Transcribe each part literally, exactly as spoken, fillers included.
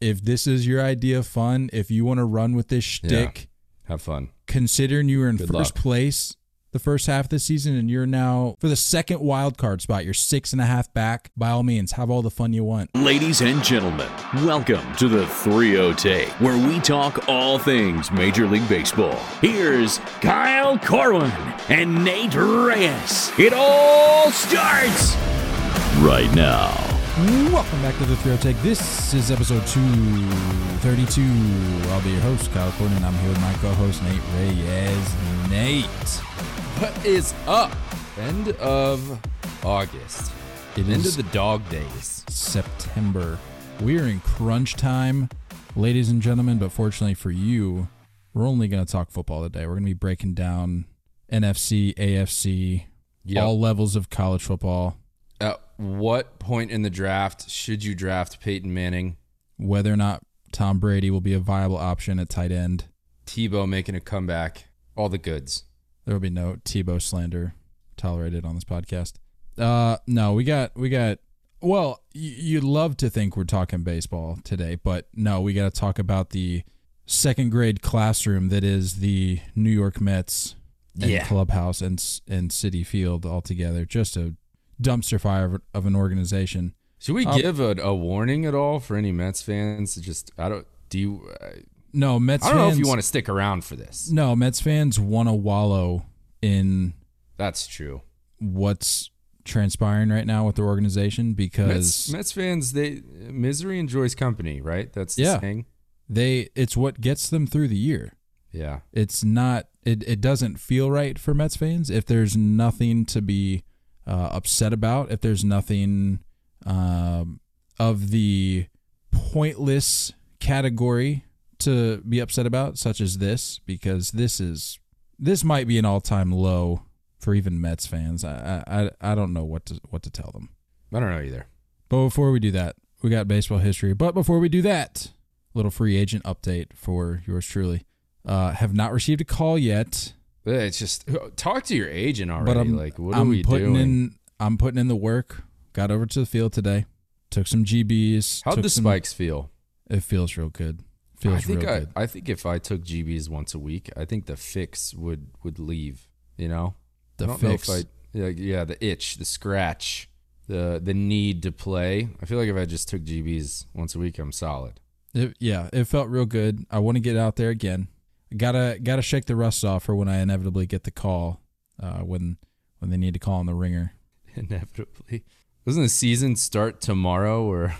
if this is your idea of fun, if you want to run with this shtick, yeah, have fun. Considering you were in Good first luck. place the first half of the season and you're now for the second wild card spot, you're six and a half back. By all means, have all the fun you want. Ladies and gentlemen, welcome to the three oh Take, where we talk all things Major League Baseball. Here's Kyle Corwin and Nate Reyes. It all starts right now. Welcome back to the three oh Take. This is episode two thirty-two. I'll be your host, Kyle Corwin, and I'm here with my co-host, Nate Reyes. Nate, what is up? End of August. It End is of the dog days. September. We are in crunch time, ladies and gentlemen, but fortunately for you, we're only going to talk football today. We're going to be breaking down N F C, A F C, yep. all levels of college football. At what point in the draft should you draft Peyton Manning? Whether or not Tom Brady will be a viable option at tight end. Tebow making a comeback. All the goods. There will be no Tebow slander tolerated on this podcast. Uh, no, we got, we got. Well, y- you'd love to think we're talking baseball today, but no, we got to talk about the second grade classroom that is the New York Mets and yeah. clubhouse and and Citi Field altogether. Just a dumpster fire of an organization. Should we um, give a, a warning at all for any Mets fans? Just I don't do you, I, no Mets. I don't fans, know if you want to stick around for this. No, Mets fans want to wallow in that's true. What's transpiring right now with their organization because Mets, Mets fans they misery enjoys company, right? That's the yeah, saying. They it's what gets them through the year. Yeah, it's not. It it doesn't feel right for Mets fans if there's nothing to be Uh, upset about, if there's nothing um, of the pointless category to be upset about, such as this, because this is this might be an all-time low for even Mets fans. I I I don't know what to what to tell them. I don't know either. But before we do that, we got baseball history. But before we do that, little free agent update for yours truly. Uh, have not received a call yet. It's just talk to your agent already. But I'm, like, what are I'm we putting doing? In, I'm putting in the work. Got over to the field today. Took some G Bs. How'd the some, spikes feel? It feels real good. Feels I think real I, good. I think if I took G Bs once a week, I think the fix would, would leave. You know, the I don't fix. Know if I, yeah, yeah, the itch, the scratch, the the need to play. I feel like if I just took G Bs once a week, I'm solid. It, yeah, it felt real good. I want to get out there again. Gotta gotta shake the rust off for when I inevitably get the call, uh, when when they need to call on the ringer. Inevitably, doesn't the season start tomorrow? Or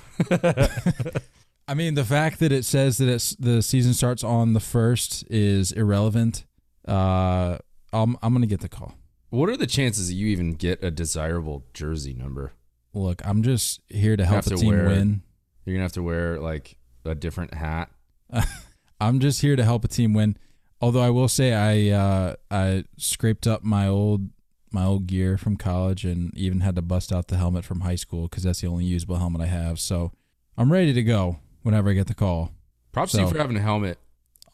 I mean, the fact that it says that it's the season starts on the first is irrelevant. Uh, I'm I'm gonna get the call. What are the chances that you even get a desirable jersey number? Look, I'm just here to help the team wear, win. You're gonna have to wear like a different hat. I'm just here to help a team win. Although I will say I uh, I scraped up my old my old gear from college and even had to bust out the helmet from high school because that's the only usable helmet I have. So I'm ready to go whenever I get the call. Props to you for having a helmet.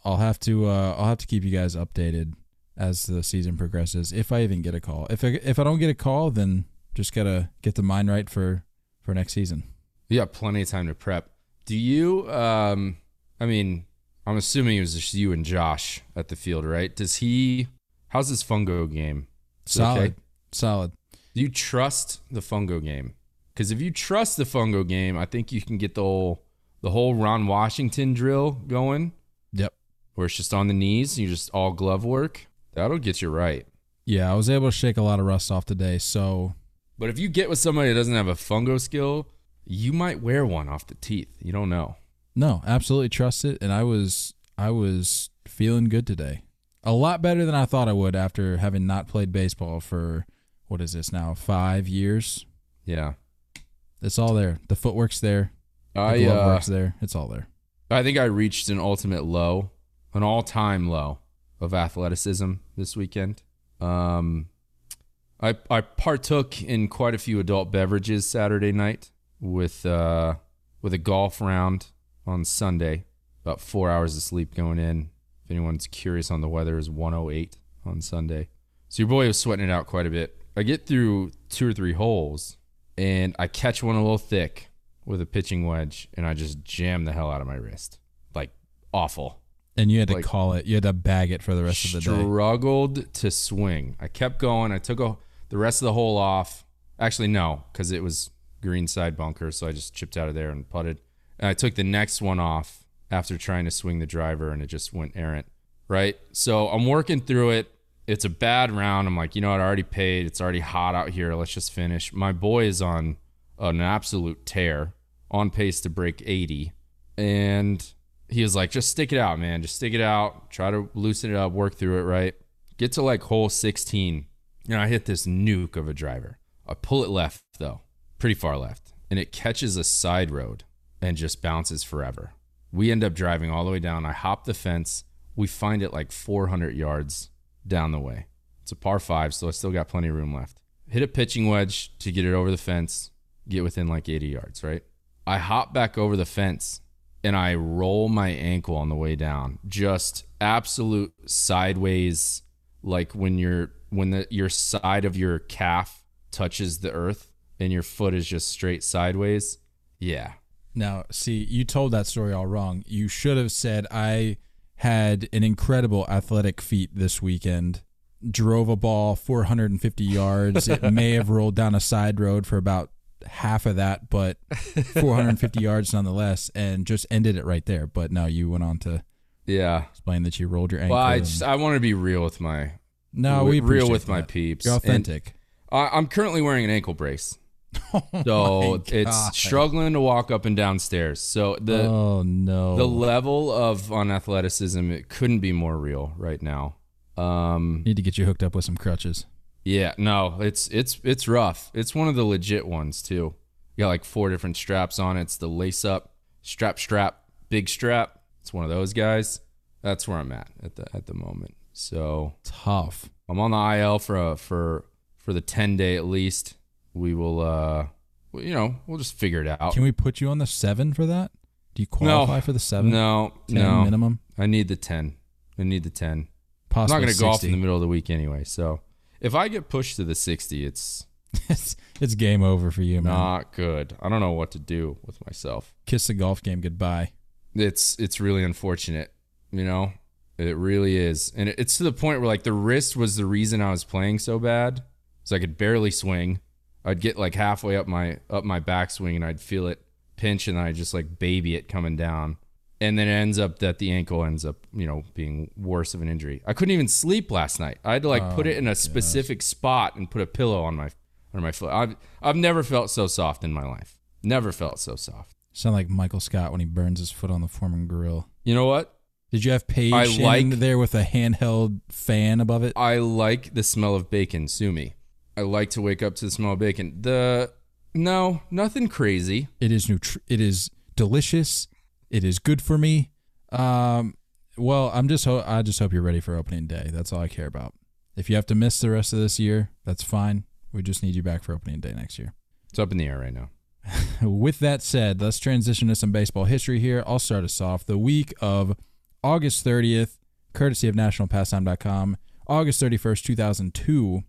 I'll have to uh, I'll have to keep you guys updated as the season progresses if I even get a call. If I, if I don't get a call, then just gotta get the mind right for for next season. You got plenty of time to prep. Do you? Um, I mean. I'm assuming it was just you and Josh at the field, right? Does he, how's his fungo game? Solid, okay? solid. Do you trust the fungo game? Because if you trust the fungo game, I think you can get the whole, the whole Ron Washington drill going. Yep. Where it's just on the knees, you just all glove work. That'll get you right. Yeah, I was able to shake a lot of rust off today, so. But if you get with somebody that doesn't have a fungo skill, you might wear one off the teeth. You don't know. No, absolutely trust it, and I was I was feeling good today. A lot better than I thought I would after having not played baseball for, what is this now, five years? Yeah. It's all there. The footwork's there. I, the glove uh, work's there. It's all there. I think I reached an ultimate low, an all-time low of athleticism this weekend. Um, I I partook in quite a few adult beverages Saturday night with uh, with a golf round on Sunday, about four hours of sleep going in. If anyone's curious on the weather, is one oh eight on Sunday. So your boy was sweating it out quite a bit. I get through two or three holes, and I catch one a little thick. with a pitching wedge, and I just jammed the hell out of my wrist. Like, awful. And you had to like, call it. You had to bag it for the rest of the day. Struggled to swing. I kept going. I took a, the rest of the hole off. Actually, no, because it was green side bunker, so I just chipped out of there and putted. And I took the next one off after trying to swing the driver, and it just went errant, right? So I'm working through it. It's a bad round. I'm like, you know what? I already paid. It's already hot out here. Let's just finish. My boy is on an absolute tear, on pace to break eighty. And he was like, just stick it out, man. Just stick it out. Try to loosen it up, work through it, right? Get to like hole sixteen. And I hit this nuke of a driver. I pull it left, though, pretty far left. And it catches a side road and just bounces forever. We end up driving all the way down. I hop the fence. We find it like four hundred yards down the way. It's a par five, so I still got plenty of room left. Hit a pitching wedge to get it over the fence, get within like eighty yards, right? I hop back over the fence, and I roll my ankle on the way down. Just absolute sideways, like when you're when the your side of your calf touches the earth and your foot is just straight sideways. Yeah. Now, see, you told that story all wrong. You should have said, I had an incredible athletic feat this weekend. Drove a ball four hundred fifty yards. It may have rolled down a side road for about half of that, but four hundred fifty yards nonetheless, and just ended it right there. But no, you went on to yeah explain that you rolled your ankle. Well, I just I want to be real with my no, we real with that. my peeps. You're authentic. And I'm currently wearing an ankle brace, so it's struggling to walk up and down stairs. So the oh no the level of unathleticism, it couldn't be more real right now. Um, need to get you hooked up with some crutches. Yeah, no, it's it's it's rough. It's one of the legit ones too. You got like four different straps on it. It's the lace up, strap strap, big strap. It's one of those guys. That's where I'm at at the at the moment. So tough. I'm on the I L for a, for for the ten day at least. We will, uh, you know, we'll just figure it out. Can we put you on the seven for that? Do you qualify no, for the seven? No, ten no minimum. I need the ten. I need the ten. Possibly I'm not going to golf in the middle of the week anyway, so. If I get pushed to the sixty, it's it's it's game over for you, man. Not good. I don't know what to do with myself. Kiss the golf game goodbye. It's it's really unfortunate, you know. It really is, and it's to the point where like the wrist was the reason I was playing so bad, so I could barely swing. I'd get like halfway up my up my backswing, and I'd feel it pinch, and I just like baby it coming down, and then it ends up that the ankle ends up, you know, being worse of an injury. I couldn't even sleep last night. I had to like oh, put it in a gosh. specific spot and put a pillow on my on my foot. I've I've never felt so soft in my life. Never felt so soft. Sound like Michael Scott when he burns his foot on the Foreman grill. You know what? Did you have Paige I like, there with a handheld fan above it? I like the smell of bacon. Sue me. I like to wake up to the smell of bacon. The no, nothing crazy. It is nutri- It is delicious. It is good for me. Um, well, I'm just ho- I just hope you're ready for opening day. That's all I care about. If you have to miss the rest of this year, that's fine. We just need you back for opening day next year. It's up in the air right now. With that said, let's transition to some baseball history here. I'll start us off. The week of August thirtieth, courtesy of national pastime dot com, August thirty-first, two thousand two.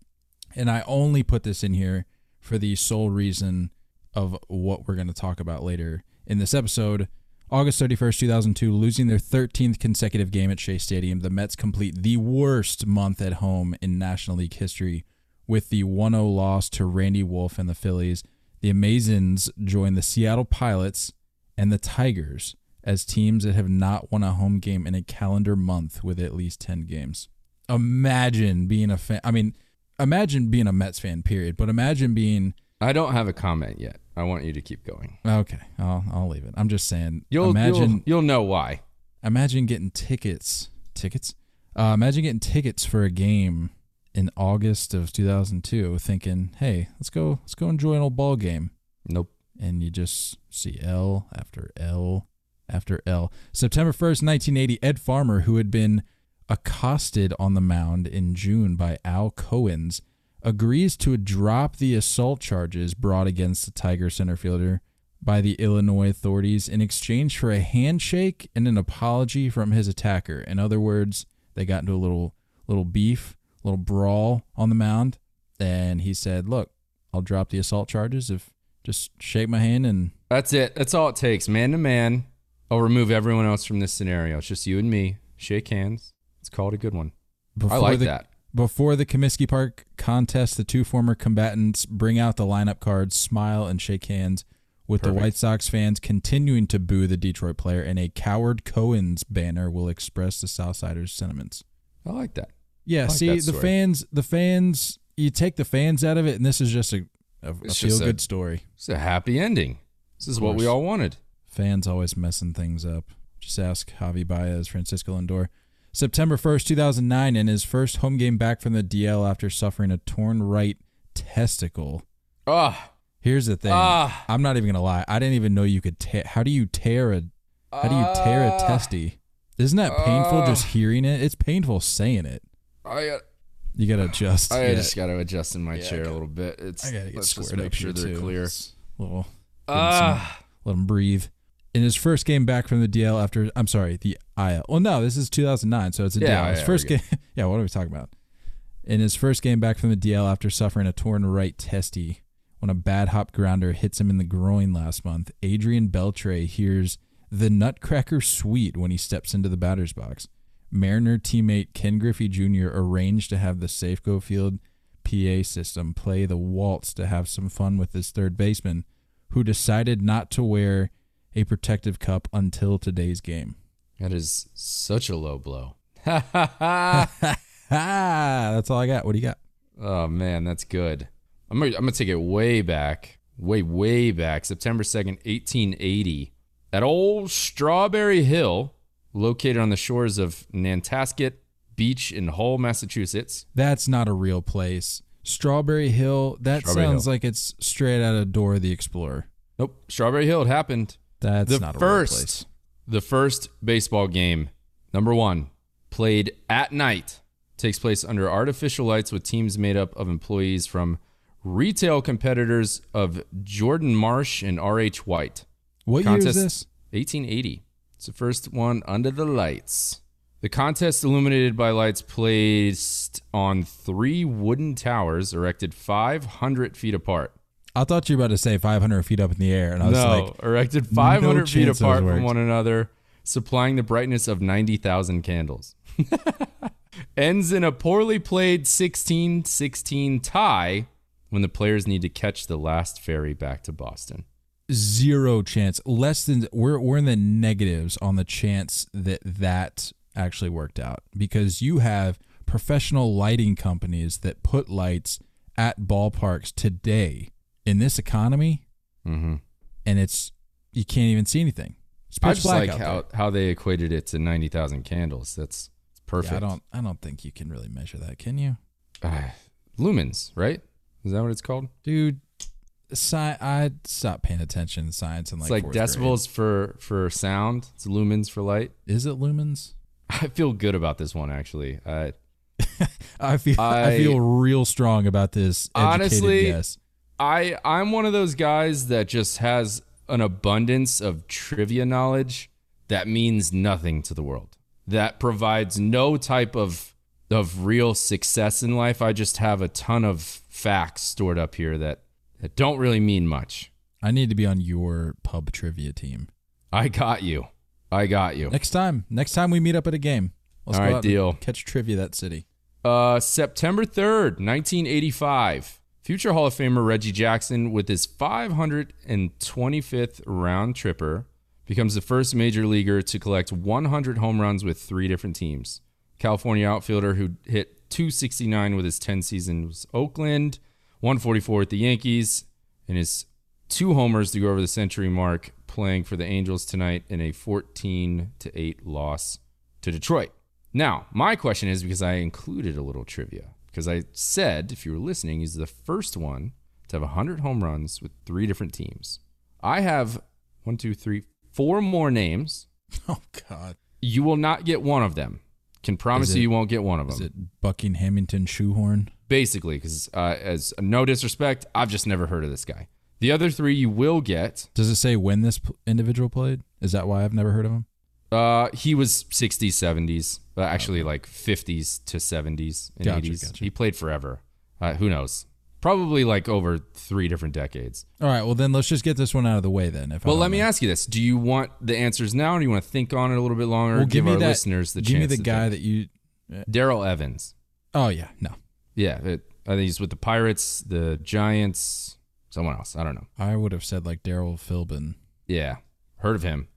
And I only put this in here for the sole reason of what we're going to talk about later in this episode. August thirty-first, two thousand two, losing their thirteenth consecutive game at Shea Stadium, the Mets complete the worst month at home in National League history with the one oh loss to Randy Wolf and the Phillies. The Amazons join the Seattle Pilots and the Tigers as teams that have not won a home game in a calendar month with at least ten games. Imagine being a fan. I mean, imagine being a Mets fan, period, but imagine being... I don't have a comment yet. I want you to keep going. Okay, I'll I'll leave it. I'm just saying. You'll imagine, you'll, you'll know why. Imagine getting tickets. Tickets. Uh, imagine getting tickets for a game in August of two thousand two, thinking, "Hey, let's go, let's go enjoy an old ball game." Nope. And you just see L after L after L. September first, nineteen eighty, Ed Farmer, who had been accosted on the mound in June by Al Coens, agrees to drop the assault charges brought against the Tiger center fielder by the Illinois authorities in exchange for a handshake and an apology from his attacker. In other words, they got into a little little beef, little brawl on the mound, and he said, "Look, I'll drop the assault charges if just shake my hand and... That's it. That's all it takes. Man to man. I'll remove everyone else from this scenario. It's just you and me. Shake hands. Let's call it a good one. Before I like the, that. Before the Comiskey Park contest, the two former combatants bring out the lineup cards, smile, and shake hands, with Perfect. The White Sox fans continuing to boo the Detroit player, and a Coward Cohen's banner will express the Southsiders' sentiments. I like that. Yeah, like see, that the fans, the fans, you take the fans out of it, and this is just a, a, a feel-good story. It's a happy ending. This is what we all wanted. Fans always messing things up. Just ask Javi Baez, Francisco Lindor. September first, two thousand nine, in his first home game back from the D L after suffering a torn right testicle. Ugh. Here's the thing. Uh, I'm not even going to lie. I didn't even know you could tear. How do you tear a How do you tear a testy? Isn't that painful uh, just hearing it? It's painful saying it. I got, you got to adjust. I yeah. just got to adjust in my yeah, chair gotta, a little bit. It's I got to get squared up sure here they're too. Clear. It's a little Uh, some, let him breathe. In his first game back from the D L after, I'm sorry, the I L. Well, no, this is two thousand nine, so it's a yeah, D L. His yeah, first game, yeah, what are we talking about? In his first game back from the D L after suffering a torn right testy when a bad hop grounder hits him in the groin last month, Adrian Beltre hears the Nutcracker Suite when he steps into the batter's box. Mariner teammate Ken Griffey Junior arranged to have the Safeco Field P A system play the waltz to have some fun with his third baseman, who decided not to wear a protective cup until today's game. That is such a low blow. Ha, ha, ha. That's all I got. What do you got? Oh, man, that's good. I'm gonna, I'm gonna take it way back, way, way back, September second, eighteen eighty. At old Strawberry Hill, located on the shores of Nantasket Beach in Hull, Massachusetts. That's not a real place. Strawberry Hill, that Strawberry sounds Hill. Like it's straight out of Dora the Explorer. Nope. Strawberry Hill, it happened. That's the not a first, real place. The first baseball game, number one, played at night, takes place under artificial lights with teams made up of employees from retail competitors of Jordan Marsh and R H White. What contest, year is this? eighteen eighty. It's the first one under the lights. The contest, illuminated by lights placed on three wooden towers erected five hundred feet apart. I thought you were about to say five hundred feet up in the air, and I was no, like, erected five hundred no feet apart from one another, supplying the brightness of ninety thousand candles. Ends in a poorly played sixteen sixteen tie when the players need to catch the last ferry back to Boston. Zero chance. Less than we're we're in the negatives on the chance that that actually worked out, because you have professional lighting companies that put lights at ballparks today in this economy, mm-hmm. and it's you can't even see anything. It's pitch I just black like how, how they equated it to ninety thousand candles. That's perfect. Yeah, I don't I don't think you can really measure that, can you? Uh, lumens, right? Is that what it's called, dude? Sci- I stopped paying attention to science and like. It's like decibels grade. for for sound. It's lumens for light. Is it lumens? I feel good about this one, actually. Uh, I feel I, I feel real strong about this. Honestly, guess. I I'm one of those guys that just has an abundance of trivia knowledge that means nothing to the world. That provides no type of of real success in life. I just have a ton of facts stored up here that that don't really mean much. I need to be on your pub trivia team. I got you. I got you. Next time. Next time we meet up at a game. Let's All go right, out deal. And catch trivia that city. Uh, September third, nineteen eighty-five. Future Hall of Famer Reggie Jackson, with his five hundred twenty-fifth round tripper, becomes the first major leaguer to collect one hundred home runs with three different teams. California outfielder who hit two sixty-nine with his ten seasons was Oakland, one forty-four with the Yankees, and his two homers to go over the century mark, playing for the Angels tonight in a fourteen to eight loss to Detroit. Now, my question is, because I included a little trivia, because I said, if you were listening, he's the first one to have one hundred home runs with three different teams. I have one, two, three, four more names. Oh, God. You will not get one of them. Can promise it, you you won't get one of them. Is it Buckinghamington Shoehorn? Basically, because uh, as no disrespect, I've just never heard of this guy. The other three you will get. Does it say when this individual played? Is that why I've never heard of him? Uh, he was sixties, seventies, uh, actually oh, okay. like fifties to seventies and gotcha, eighties. Gotcha. He played forever. Uh, who knows? Probably like over three different decades. All right, well then let's just get this one out of the way then. If well, let me ask you this: do you want the answers now, or do you want to think on it a little bit longer? Well, give give our that, listeners the give chance. Give me the guy that you, uh, Darryl Evans. Oh yeah, no, yeah, it, I think he's with the Pirates, the Giants, someone else. I don't know. I would have said like Darryl Philbin. Yeah, heard of him.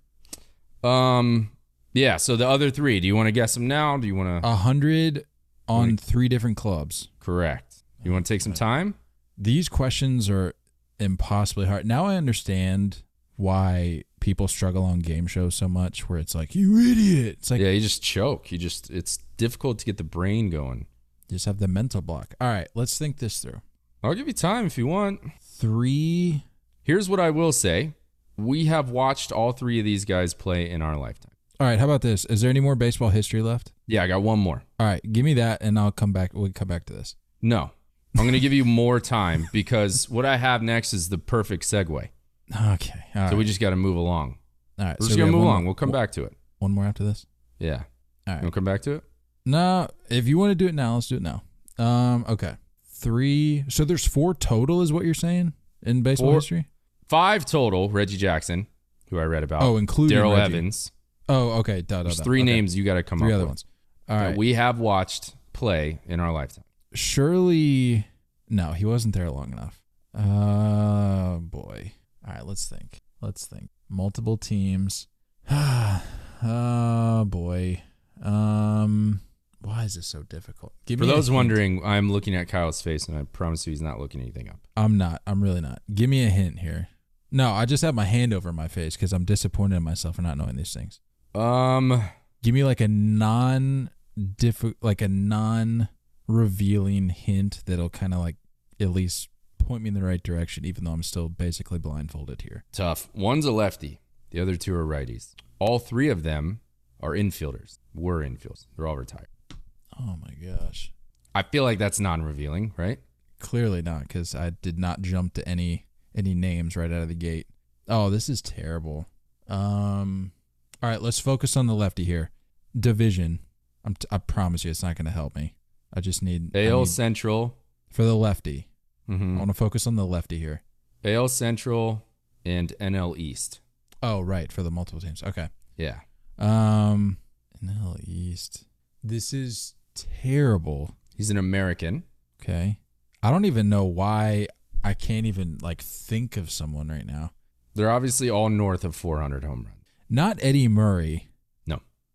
Um, yeah. So the other three, do you want to guess them now? Do you want to a hundred on three different clubs? Correct. You want to take some time? These questions are impossibly hard. Now I understand why people struggle on game shows so much, where it's like, you idiot. It's like, yeah, you just choke. You just, it's difficult to get the brain going. You just have the mental block. All right, let's think this through. I'll give you time if you want. Three. Here's what I will say. We have watched all three of these guys play in our lifetime. All right, how about this? Is there any more baseball history left? Yeah, I got one more. All right, give me that, and I'll come back. We'll come back to this. No. I'm going to give you more time because what I have next is the perfect segue. Okay. All right. So we just got to move along. All right. We're so just we going to move along. More, we'll come one, back to it. One more after this? Yeah. All right. We'll come back to it? No. If you want to do it now, let's do it now. Um. Okay. Three. So there's four total is what you're saying in baseball four, history? Five total. Reggie Jackson, who I read about. Oh, including Darryl Reggie. Evans. Oh, okay. Da, da, there's da. three okay. names you got to come three up with. Three other ones. All right. We have watched play in our lifetime. Surely, no, he wasn't there long enough. Uh, boy. All right, let's think. Let's think. Multiple teams. Oh, boy. Um, why is this so difficult? Give For me those wondering, I'm looking at Kyle's face, and I promise you he's not looking anything up. I'm not. I'm really not. Give me a hint here. No, I just have my hand over my face because I'm disappointed in myself for not knowing these things. Um, Give me like a non-difficult, like a non- revealing hint that'll kind of like at least point me in the right direction, even though I'm still basically blindfolded here. Tough. One's a lefty. The other two are righties. All three of them are infielders. Were infielders. They're all retired. Oh my gosh. I feel like that's non-revealing, right? Clearly not, because I did not jump to any any names right out of the gate. Oh, this is terrible. Um. All right, let's focus on the lefty here. Division. I'm t- I promise you, it's not going to help me. I just need A L Central for the lefty. Mm-hmm. I want to focus on the lefty here. A L Central and N L East. Oh, right, for the multiple teams. Okay. Yeah. Um, N L East. This is terrible. He's an American. Okay. I don't even know why I can't even like think of someone right now. They're obviously all north of four hundred home runs. Not Eddie Murray.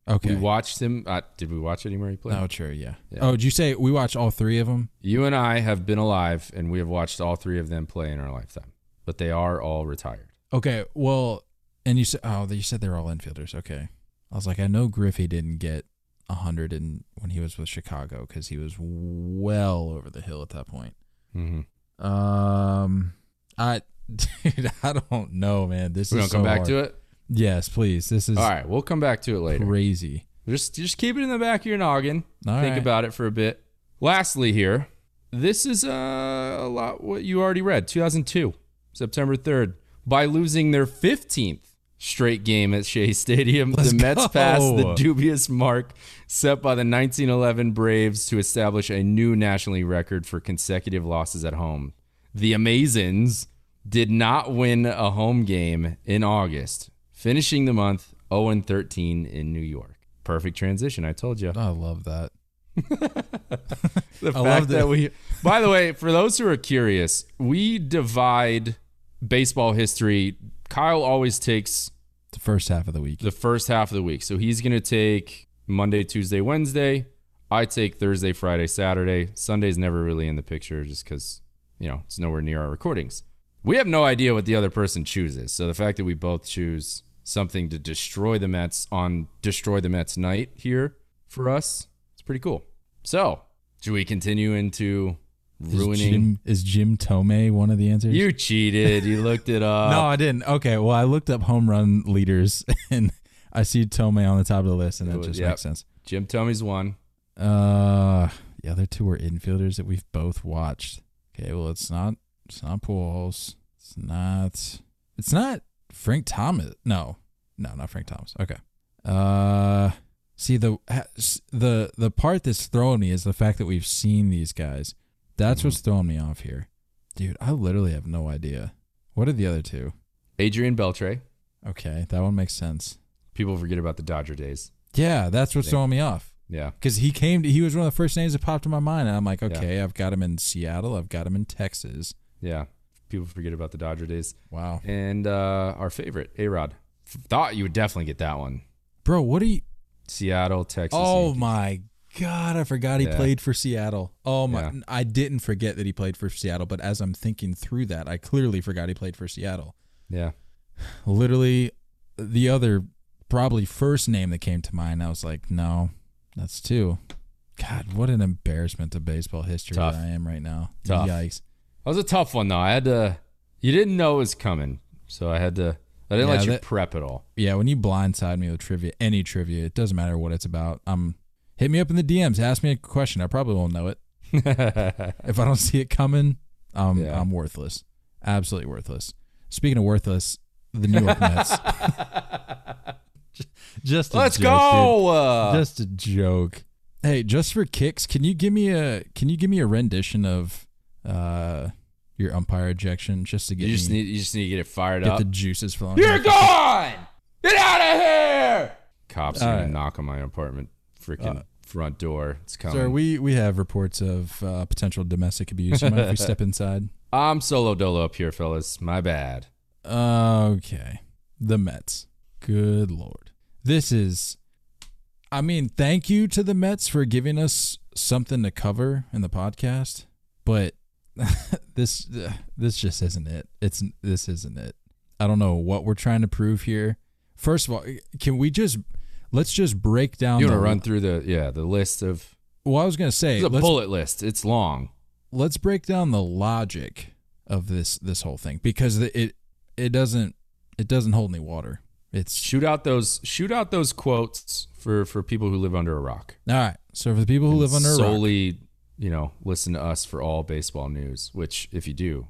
Okay. We watched him. Uh, did we watch Eddie Murray play? Oh, sure, yeah. yeah. Oh, did you say we watched all three of them? You and I have been alive, and we have watched all three of them play in our lifetime. But they are all retired. Okay, well, and you said, oh, you said they're all infielders. Okay. I was like, I know Griffey didn't get one hundred in, when he was with Chicago because he was well over the hill at that point. Mm-hmm. Um, I, dude, I don't know, man. This We're is so We're going to come back hard. to it? Yes, please. This is all right. We'll come back to it later. Crazy. Just, just keep it in the back of your noggin. All Think right. about it for a bit. Lastly, here, this is uh, a lot. What you already read. two thousand two, September third. By losing their fifteenth straight game at Shea Stadium, Let's the Mets go. passed the dubious mark set by the nineteen eleven Braves to establish a new National League record for consecutive losses at home. The Amazons did not win a home game in August, finishing the month oh and thirteen in New York. Perfect transition. I told you. I love that. the I fact love that, that we. By the way, for those who are curious, we divide baseball history. Kyle always takes the first half of the week. The first half of the week. So he's going to take Monday, Tuesday, Wednesday. I take Thursday, Friday, Saturday. Sunday's never really in the picture just because, you know, it's nowhere near our recordings. We have no idea what the other person chooses. So the fact that we both choose something to destroy the Mets on Destroy the Mets night here for us. It's pretty cool. So, should we continue into ruining? Is Jim, is Jim Tomey one of the answers? You cheated. You looked it up. No, I didn't. Okay, well, I looked up home run leaders, and I see Tomey on the top of the list, and that just yep. makes sense. Jim Tomey's one. Uh, the other two were infielders that we've both watched. Okay, well, it's not, it's not Pujols. It's not. It's not. Frank Thomas? No, no, not Frank Thomas. Okay. Uh, see the the the part that's throwing me is the fact that we've seen these guys. That's mm-hmm. what's throwing me off here. Dude, I literally have no idea. What are the other two? Adrian Beltre. Okay, that one makes sense. People forget about the Dodger days. Yeah, that's what's throwing me off. Yeah. Because he came to, he was one of the first names that popped in my mind. And I'm like, okay, yeah. I've got him in Seattle. I've got him in Texas. Yeah. People forget about the Dodger days. Wow. And uh, our favorite, A-Rod. Thought you would definitely get that one. Bro, what are you? Seattle, Texas. Oh, Yankees. My God. I forgot he yeah. played for Seattle. Oh, my. Yeah. I didn't forget that he played for Seattle. But as I'm thinking through that, I clearly forgot he played for Seattle. Yeah. Literally, the other probably first name that came to mind, I was like, no, that's two. God, what an embarrassment to baseball history tough. That I am right now. Tough. Yikes. That was a tough one, though. I had to, you didn't know it was coming, so I had to, I didn't yeah, let you that, prep at all. Yeah, when you blindside me with trivia, any trivia, it doesn't matter what it's about. Um, hit me up in the D Ms, ask me a question. I probably won't know it. If I don't see it coming, um, yeah. I'm worthless. Absolutely worthless. Speaking of worthless, the New York Mets. Just a let's joke, go. Uh, just a joke. Hey, just for kicks, can you give me a can you give me a rendition of uh, your umpire ejection just to get you just me, need you just need to get it fired get up. Get the juices flowing. You're gone. Get out of here. Cops are gonna knock on my apartment freaking uh, front door. It's coming. Sir, we we have reports of uh, potential domestic abuse. You mind if we step inside? I'm solo dolo up here, fellas. My bad. Okay, the Mets. Good Lord. This is, I mean, thank you to the Mets for giving us something to cover in the podcast, but this uh, this just isn't it. It's this isn't it. I don't know what we're trying to prove here. First of all, can we just let's just break down? You want to run through the yeah the list of? Well, I was gonna say it's a bullet list. It's long. Let's break down the logic of this this whole thing because it it doesn't it doesn't hold any water. It's shoot out those shoot out those quotes for, for people who live under a rock. All right. So for the people who live under a rock. Solely, you know, listen to us for all baseball news, which if you do,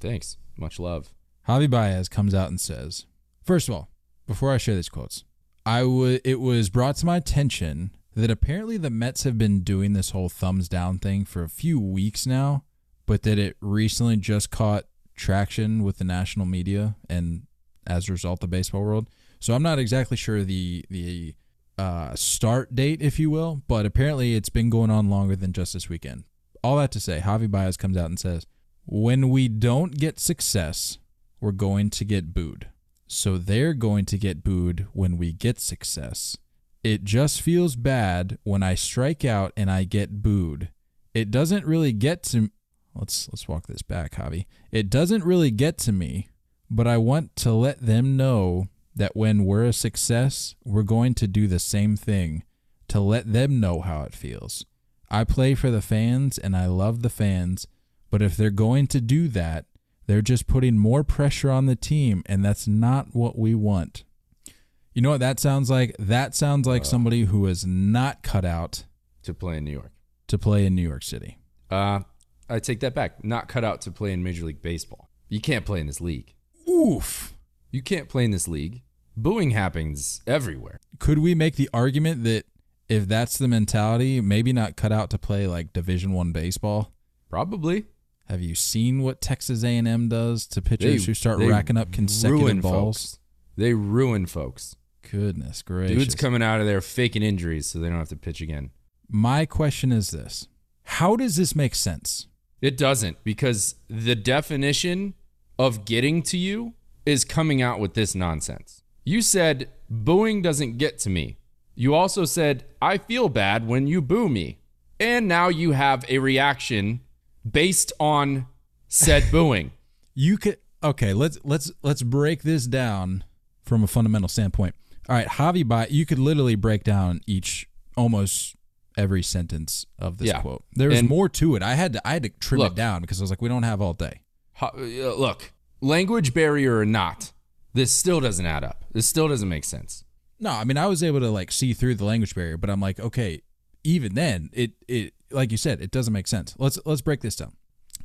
thanks. Much love. Javi Baez comes out and says, first of all, before I share these quotes, I would it was brought to my attention that apparently the Mets have been doing this whole thumbs down thing for a few weeks now, but that it recently just caught traction with the national media and as a result, the baseball world. So I'm not exactly sure the the uh, start date, if you will, but apparently it's been going on longer than just this weekend. All that to say, Javi Baez comes out and says, when we don't get success, we're going to get booed. So they're going to get booed when we get success. It just feels bad when I strike out and I get booed. It doesn't really get to me. Let's, let's walk this back, Javi. It doesn't really get to me. But I want to let them know that when we're a success, we're going to do the same thing to let them know how it feels. I play for the fans and I love the fans, but if they're going to do that, they're just putting more pressure on the team, and that's not what we want. You know what that sounds like? That sounds like uh, somebody who is not cut out to play in New York. To play in New York City. Uh, I take that back. Not cut out to play in Major League Baseball. You can't play in this league. Oof. You can't play in this league. Booing happens everywhere. Could we make the argument that if that's the mentality, maybe not cut out to play like Division One baseball? Probably. Have you seen what Texas A and M does to pitchers they, who start racking up consecutive balls? Folks. They ruin folks. Goodness gracious. Dude's coming out of there faking injuries so they don't have to pitch again. My question is this. How does this make sense? It doesn't, because the definition of getting to you is coming out with this nonsense. You said, booing doesn't get to me. You also said, I feel bad when you boo me. And now you have a reaction based on said booing. You could, okay, let's let's let's break this down from a fundamental standpoint. All right, Javi Baez, you could literally break down each, almost every sentence of this yeah. quote. There was and more to it. I had to I had to trim look, it down because I was like, we don't have all day. Look, language barrier or not, this still doesn't add up. This still doesn't make sense. No, I mean, I was able to like see through the language barrier, but I'm like, okay, even then, it it like you said, it doesn't make sense. Let's let's break this down.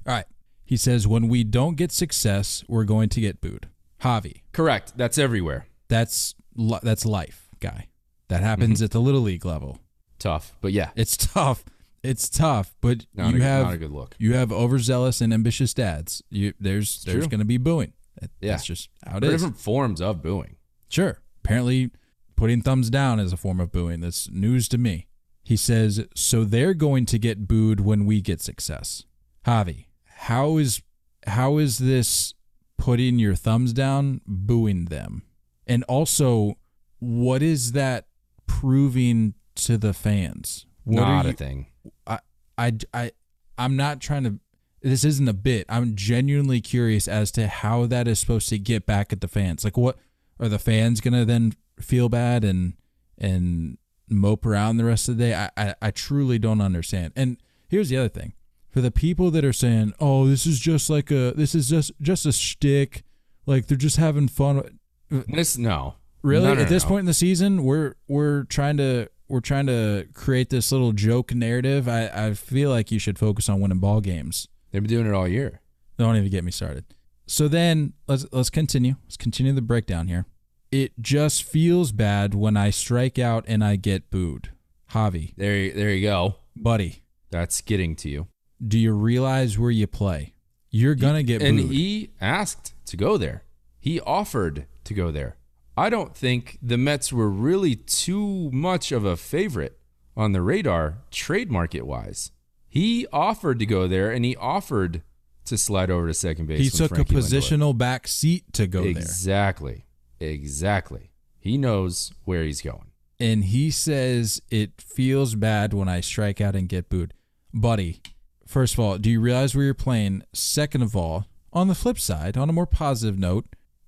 All right, he says, when we don't get success, we're going to get booed. Javi, correct. That's everywhere. That's li- that's life, guy. That happens mm-hmm. at the little league level. Tough, but yeah, it's tough. It's tough, but not you a, have not a good look. You have overzealous and ambitious dads. You, there's there's going to be booing. That, yeah. That's just how it there is. Different forms of booing. Sure. Apparently, putting thumbs down is a form of booing. That's news to me. He says, so they're going to get booed when we get success. Javi, how is how is this putting your thumbs down, booing them? And also, what is that proving to the fans? What not you, a thing. I, I, I, I'm not trying to, this isn't a bit. I'm genuinely curious as to how that is supposed to get back at the fans. Like, what are the fans going to then feel bad and and mope around the rest of the day? I, I, I truly don't understand. And here's the other thing. For the people that are saying, oh, this is just like a, this is just, just a shtick. Like, they're just having fun. This, no. Really? No, no, at this no. point in the season, we're we're trying to we're trying to create this little joke narrative. I, I feel like you should focus on winning ball games. They've been doing it all year. Don't even get me started. So then let's let's continue. Let's continue the breakdown here. It just feels bad when I strike out and I get booed. Javi. There, there you go. Buddy. That's getting to you. Do you realize where you play? You're going to get and booed. And he asked to go there. He offered to go there. I don't think the Mets were really too much of a favorite on the radar trade market-wise. He offered to go there, and he offered to slide over to second base. He took Frankie a positional Lindor. back seat to go exactly. there. Exactly. Exactly. He knows where he's going. And he says, it feels bad when I strike out and get booed. Buddy, first of all, do you realize where you're playing? Second of all, on the flip side, on a more positive note,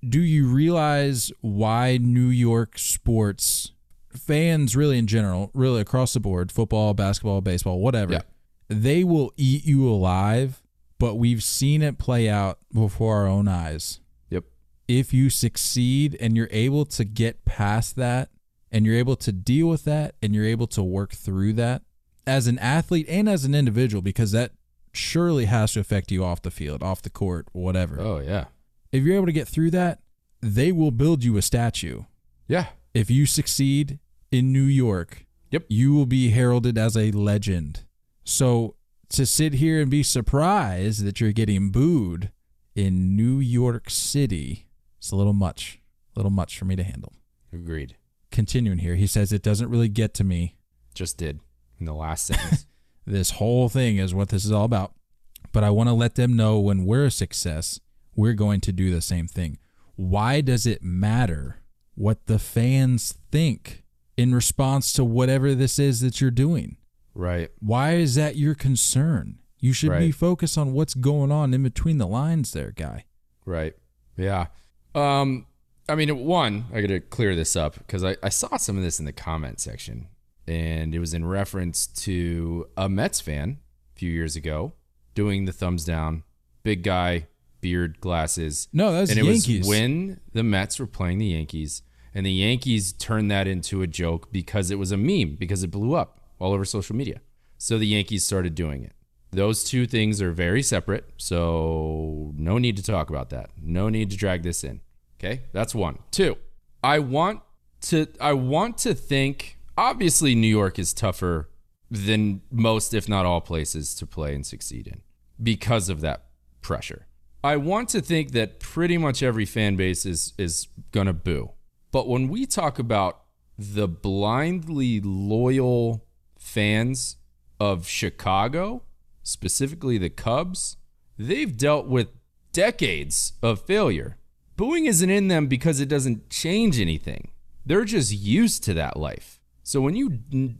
do you realize why New York sports fans, really in general, really across the board, football, basketball, baseball, whatever, yeah. they will eat you alive, but we've seen it play out before our own eyes. Yep. If you succeed and you're able to get past that and you're able to deal with that and you're able to work through that as an athlete and as an individual, because that surely has to affect you off the field, off the court, whatever. Oh, yeah. If you're able to get through that, they will build you a statue. Yeah. If you succeed in New York, yep. you will be heralded as a legend. So to sit here and be surprised that you're getting booed in New York City, it's a little much, a little much for me to handle. Agreed. Continuing here, he says, it doesn't really get to me. Just did in the last sentence. This whole thing is what this is all about. But I want to let them know when we're a success, we're going to do the same thing. Why does it matter what the fans think in response to whatever this is that you're doing? Right. Why is that your concern? You should right. be focused on what's going on in between the lines there, guy. Right. Yeah. Um, I mean, one, I got to clear this up because I, I saw some of this in the comment section, and it was in reference to a Mets fan a few years ago doing the thumbs down, big guy, beard, glasses. No, that was the Yankees. And it was when the Mets were playing the Yankees, and the Yankees turned that into a joke because it was a meme, because it blew up all over social media. So the Yankees started doing it. Those two things are very separate, so no need to talk about that. No need to drag this in. Okay, that's one. Two, I want to, I want to think, obviously New York is tougher than most, if not all, places to play and succeed in because of that pressure. I want to think that pretty much every fan base is is going to boo. But when we talk about the blindly loyal fans of Chicago, specifically the Cubs, they've dealt with decades of failure. Booing isn't in them because it doesn't change anything. They're just used to that life. So when you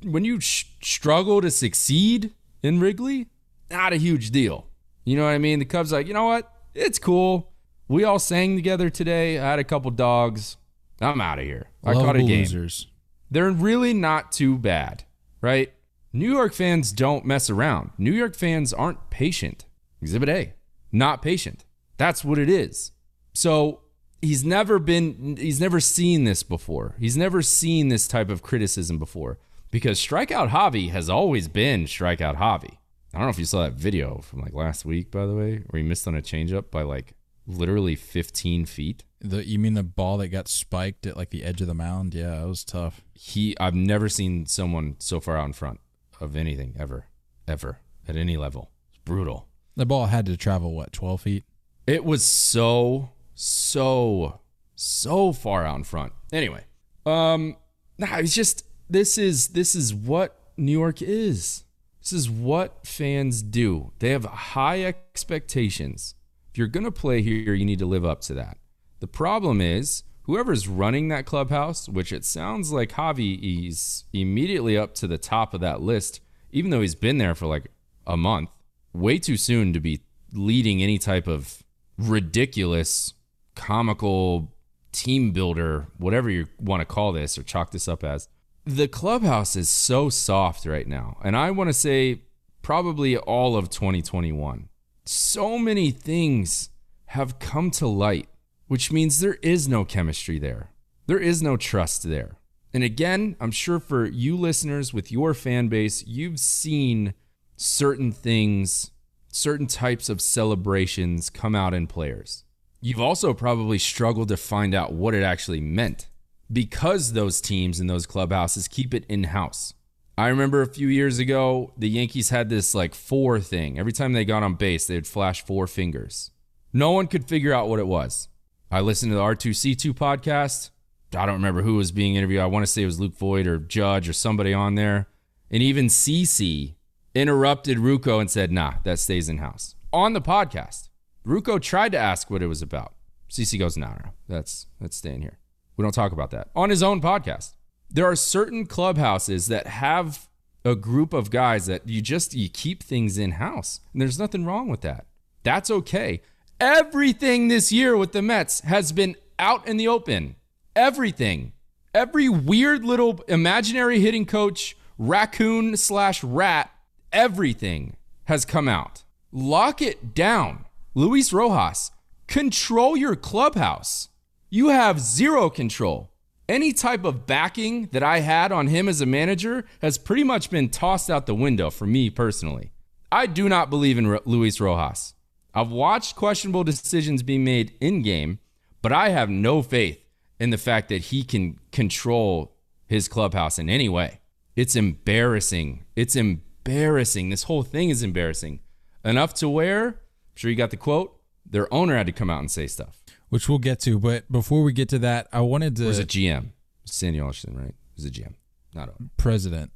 when you sh- struggle to succeed in Wrigley, not a huge deal. You know what I mean? The Cubs are like, you know what? It's cool. We all sang together today. I had a couple dogs. I'm out of here. I Love caught a game. Losers. They're really not too bad, right? New York fans don't mess around. New York fans aren't patient. Exhibit A, not patient. That's what it is. So he's never been, he's never seen this before. He's never seen this type of criticism before because Strikeout Javi has always been Strikeout Javi. I don't know if you saw that video from like last week, by the way, where he missed on a changeup by like literally fifteen feet. The you mean the ball that got spiked at like the edge of the mound? Yeah, it was tough. He I've never seen someone so far out in front of anything ever, ever at any level. It's brutal. The ball had to travel, what, twelve feet? It was so, so, so far out in front. Anyway, um, nah, it's just, this is, this is what New York is. This is what fans do. They have high expectations. If you're going to play here, you need to live up to that. The problem is, whoever's running that clubhouse, which it sounds like Javi is immediately up to the top of that list, even though he's been there for like a month, way too soon to be leading any type of ridiculous, comical team builder, whatever you want to call this or chalk this up as. The clubhouse is so soft right now. And I want to say probably all of twenty twenty-one. So many things have come to light, which means there is no chemistry there. There is no trust there. And again, I'm sure for you listeners with your fan base, you've seen certain things, certain types of celebrations come out in players. You've also probably struggled to find out what it actually meant, because those teams and those clubhouses keep it in-house. I remember a few years ago, the Yankees had this like four thing. Every time they got on base, they'd flash four fingers. No one could figure out what it was. I listened to the R two C two podcast. I don't remember who was being interviewed. I want to say it was Luke Voigt or Judge or somebody on there. And even CeCe interrupted Rucco and said, nah, that stays in-house. On the podcast, Rucco tried to ask what it was about. CeCe goes, no, nah, no, that's, that's staying here. We don't talk about that. On his own podcast. There are certain clubhouses that have a group of guys that you just, you keep things in-house. And there's nothing wrong with that. That's okay. Everything this year with the Mets has been out in the open. Everything. Every weird little imaginary hitting coach, raccoon slash rat, everything has come out. Lock it down. Luis Rojas, control your clubhouse. You have zero control. Any type of backing that I had on him as a manager has pretty much been tossed out the window for me personally. I do not believe in Luis Rojas. I've watched questionable decisions be made in-game, but I have no faith in the fact that he can control his clubhouse in any way. It's embarrassing. It's embarrassing. This whole thing is embarrassing. Enough to where, I'm sure you got the quote, their owner had to come out and say stuff. Which we'll get to, but before we get to that, I wanted to... Or is it G M? Sandy Alderson, right? Is it G M? Not a... President.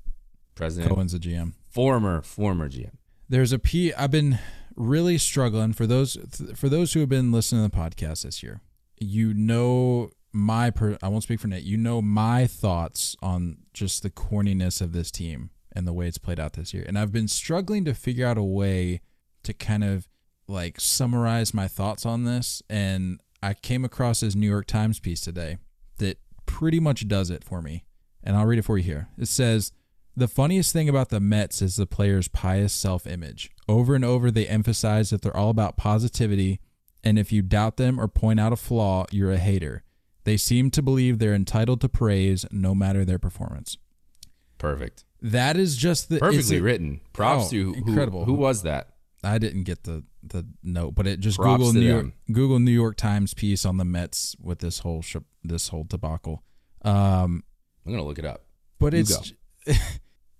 President. Cohen's a G M. Former, former G M. There's a P... I've been... really struggling for those for those who have been listening to the podcast this year. You know my per, I won't speak for Nate. You know my thoughts on just the corniness of this team and the way it's played out this year. And I've been struggling to figure out a way to kind of like summarize my thoughts on this. And I came across this New York Times piece today that pretty much does it for me. And I'll read it for you here. It says, the funniest thing about the Mets is the players' pious self-image. Over and over, they emphasize that they're all about positivity, and if you doubt them or point out a flaw, you're a hater. They seem to believe they're entitled to praise no matter their performance. Perfect. That is just the... Perfectly it, written. Props oh, to... Incredible. Who, who was that? I didn't get the, the note, but it just... Props Google New York, Google New York Times piece on the Mets with this whole, sh- this whole debacle. Um, I'm going to look it up. But you it's... Go.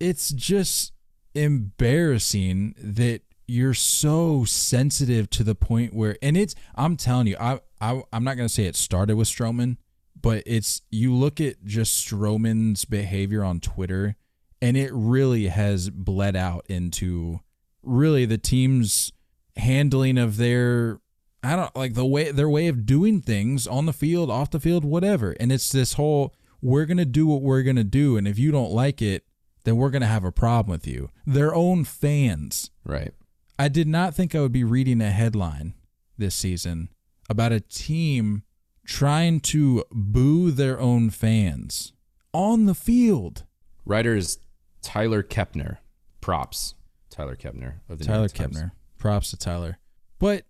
It's just embarrassing that you're so sensitive to the point where, and it's, I'm telling you, I, I, I'm not going to say it started with Stroman, but it's, you look at just Stroman's behavior on Twitter, and it really has bled out into really the team's handling of their, I don't like the way, their way of doing things on the field, off the field, whatever. And it's this whole, we're going to do what we're going to do. And if you don't like it, then we're going to have a problem with you. Their own fans. Right. I did not think I would be reading a headline this season about a team trying to boo their own fans on the field. Writer is Tyler Kepner. Props. Tyler Kepner. Of the Tyler Kepner. Props to Tyler. But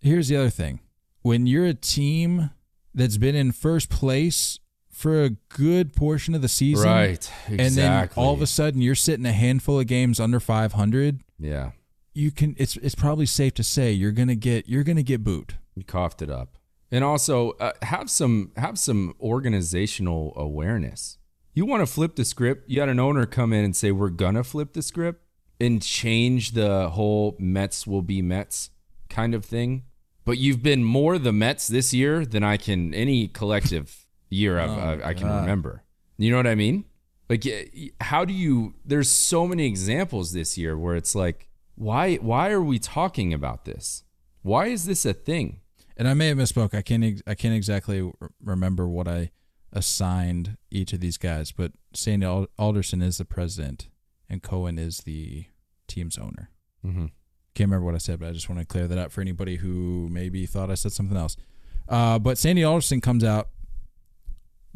here's the other thing. When you're a team that's been in first place for a good portion of the season. Right, exactly. And then all of a sudden you're sitting a handful of games under five hundred. Yeah. You can it's it's probably safe to say you're going to get you're going to get booed. You coughed it up. And also uh, have some have some organizational awareness. You want to flip the script, you had an owner come in and say we're going to flip the script. and change the whole Mets will be Mets kind of thing. But you've been more the Mets this year than I can any collective year oh, I, I can God. remember. You know what I mean? Like, how do you, there's so many examples this year where it's like, why, why are we talking about this? Why is this a thing? And I may have misspoke. I can't, I can't exactly remember what I assigned each of these guys, but Sandy Alderson is the president and Cohen is the team's owner. Mm-hmm. Can't remember what I said, but I just want to clear that up for anybody who maybe thought I said something else. Uh, but Sandy Alderson comes out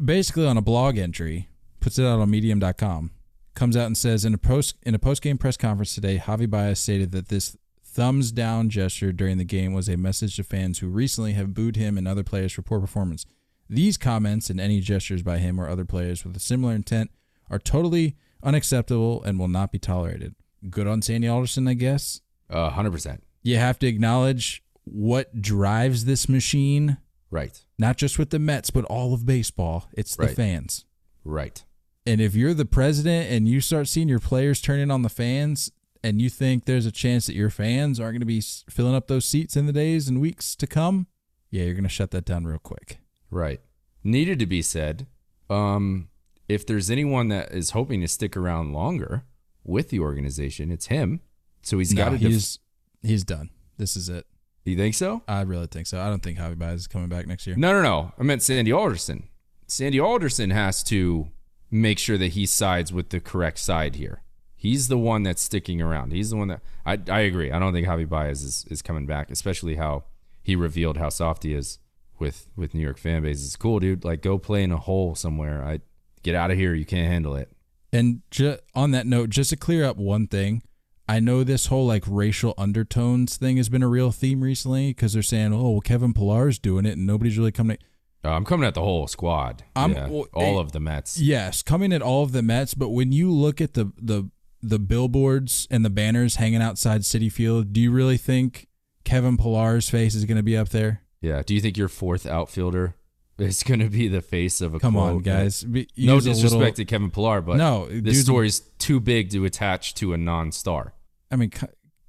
basically on a blog entry, puts it out on medium dot com, comes out and says, in a post in a post-game press conference today, Javi Baez stated that this thumbs down gesture during the game was a message to fans who recently have booed him and other players for poor performance. These comments and any gestures by him or other players with a similar intent are totally unacceptable and will not be tolerated. Good on Sandy Alderson, I guess. A hundred percent. You have to acknowledge what drives this machine. Right. Not just with the Mets, but all of baseball. It's the right. fans. Right. And if you're the president and you start seeing your players turning on the fans and you think there's a chance that your fans aren't going to be filling up those seats in the days and weeks to come, yeah, you're going to shut that down real quick. Right. Needed to be said. Um, if there's anyone that is hoping to stick around longer with the organization, it's him. So he's no, got to. Def- he's he's done. This is it. You think so? I really think so. I don't think Javi Baez is coming back next year. No, no, no. I meant Sandy Alderson. Sandy Alderson has to make sure that he sides with the correct side here. He's the one that's sticking around. He's the one that I I agree. I don't think Javi Baez is, is coming back, especially how he revealed how soft he is with with New York fan bases. It's cool, dude. Like, go play in a hole somewhere. I get out of here. You can't handle it. And ju- on that note, just to clear up one thing. I know this whole like racial undertones thing has been a real theme recently because they're saying, "Oh, well, Kevin Pillar's doing it, and nobody's really coming." To- uh, I'm coming at the whole squad, I'm, yeah, well, all it, of the Mets. Yes, coming at all of the Mets. But when you look at the the the billboards and the banners hanging outside Citi Field, do you really think Kevin Pillar's face is going to be up there? Yeah. Do you think your fourth outfielder is going to be the face of a? Come quote? on, guys. Be, no disrespect little... to Kevin Pillar, but no, this story's too big to attach to a non-star. I mean,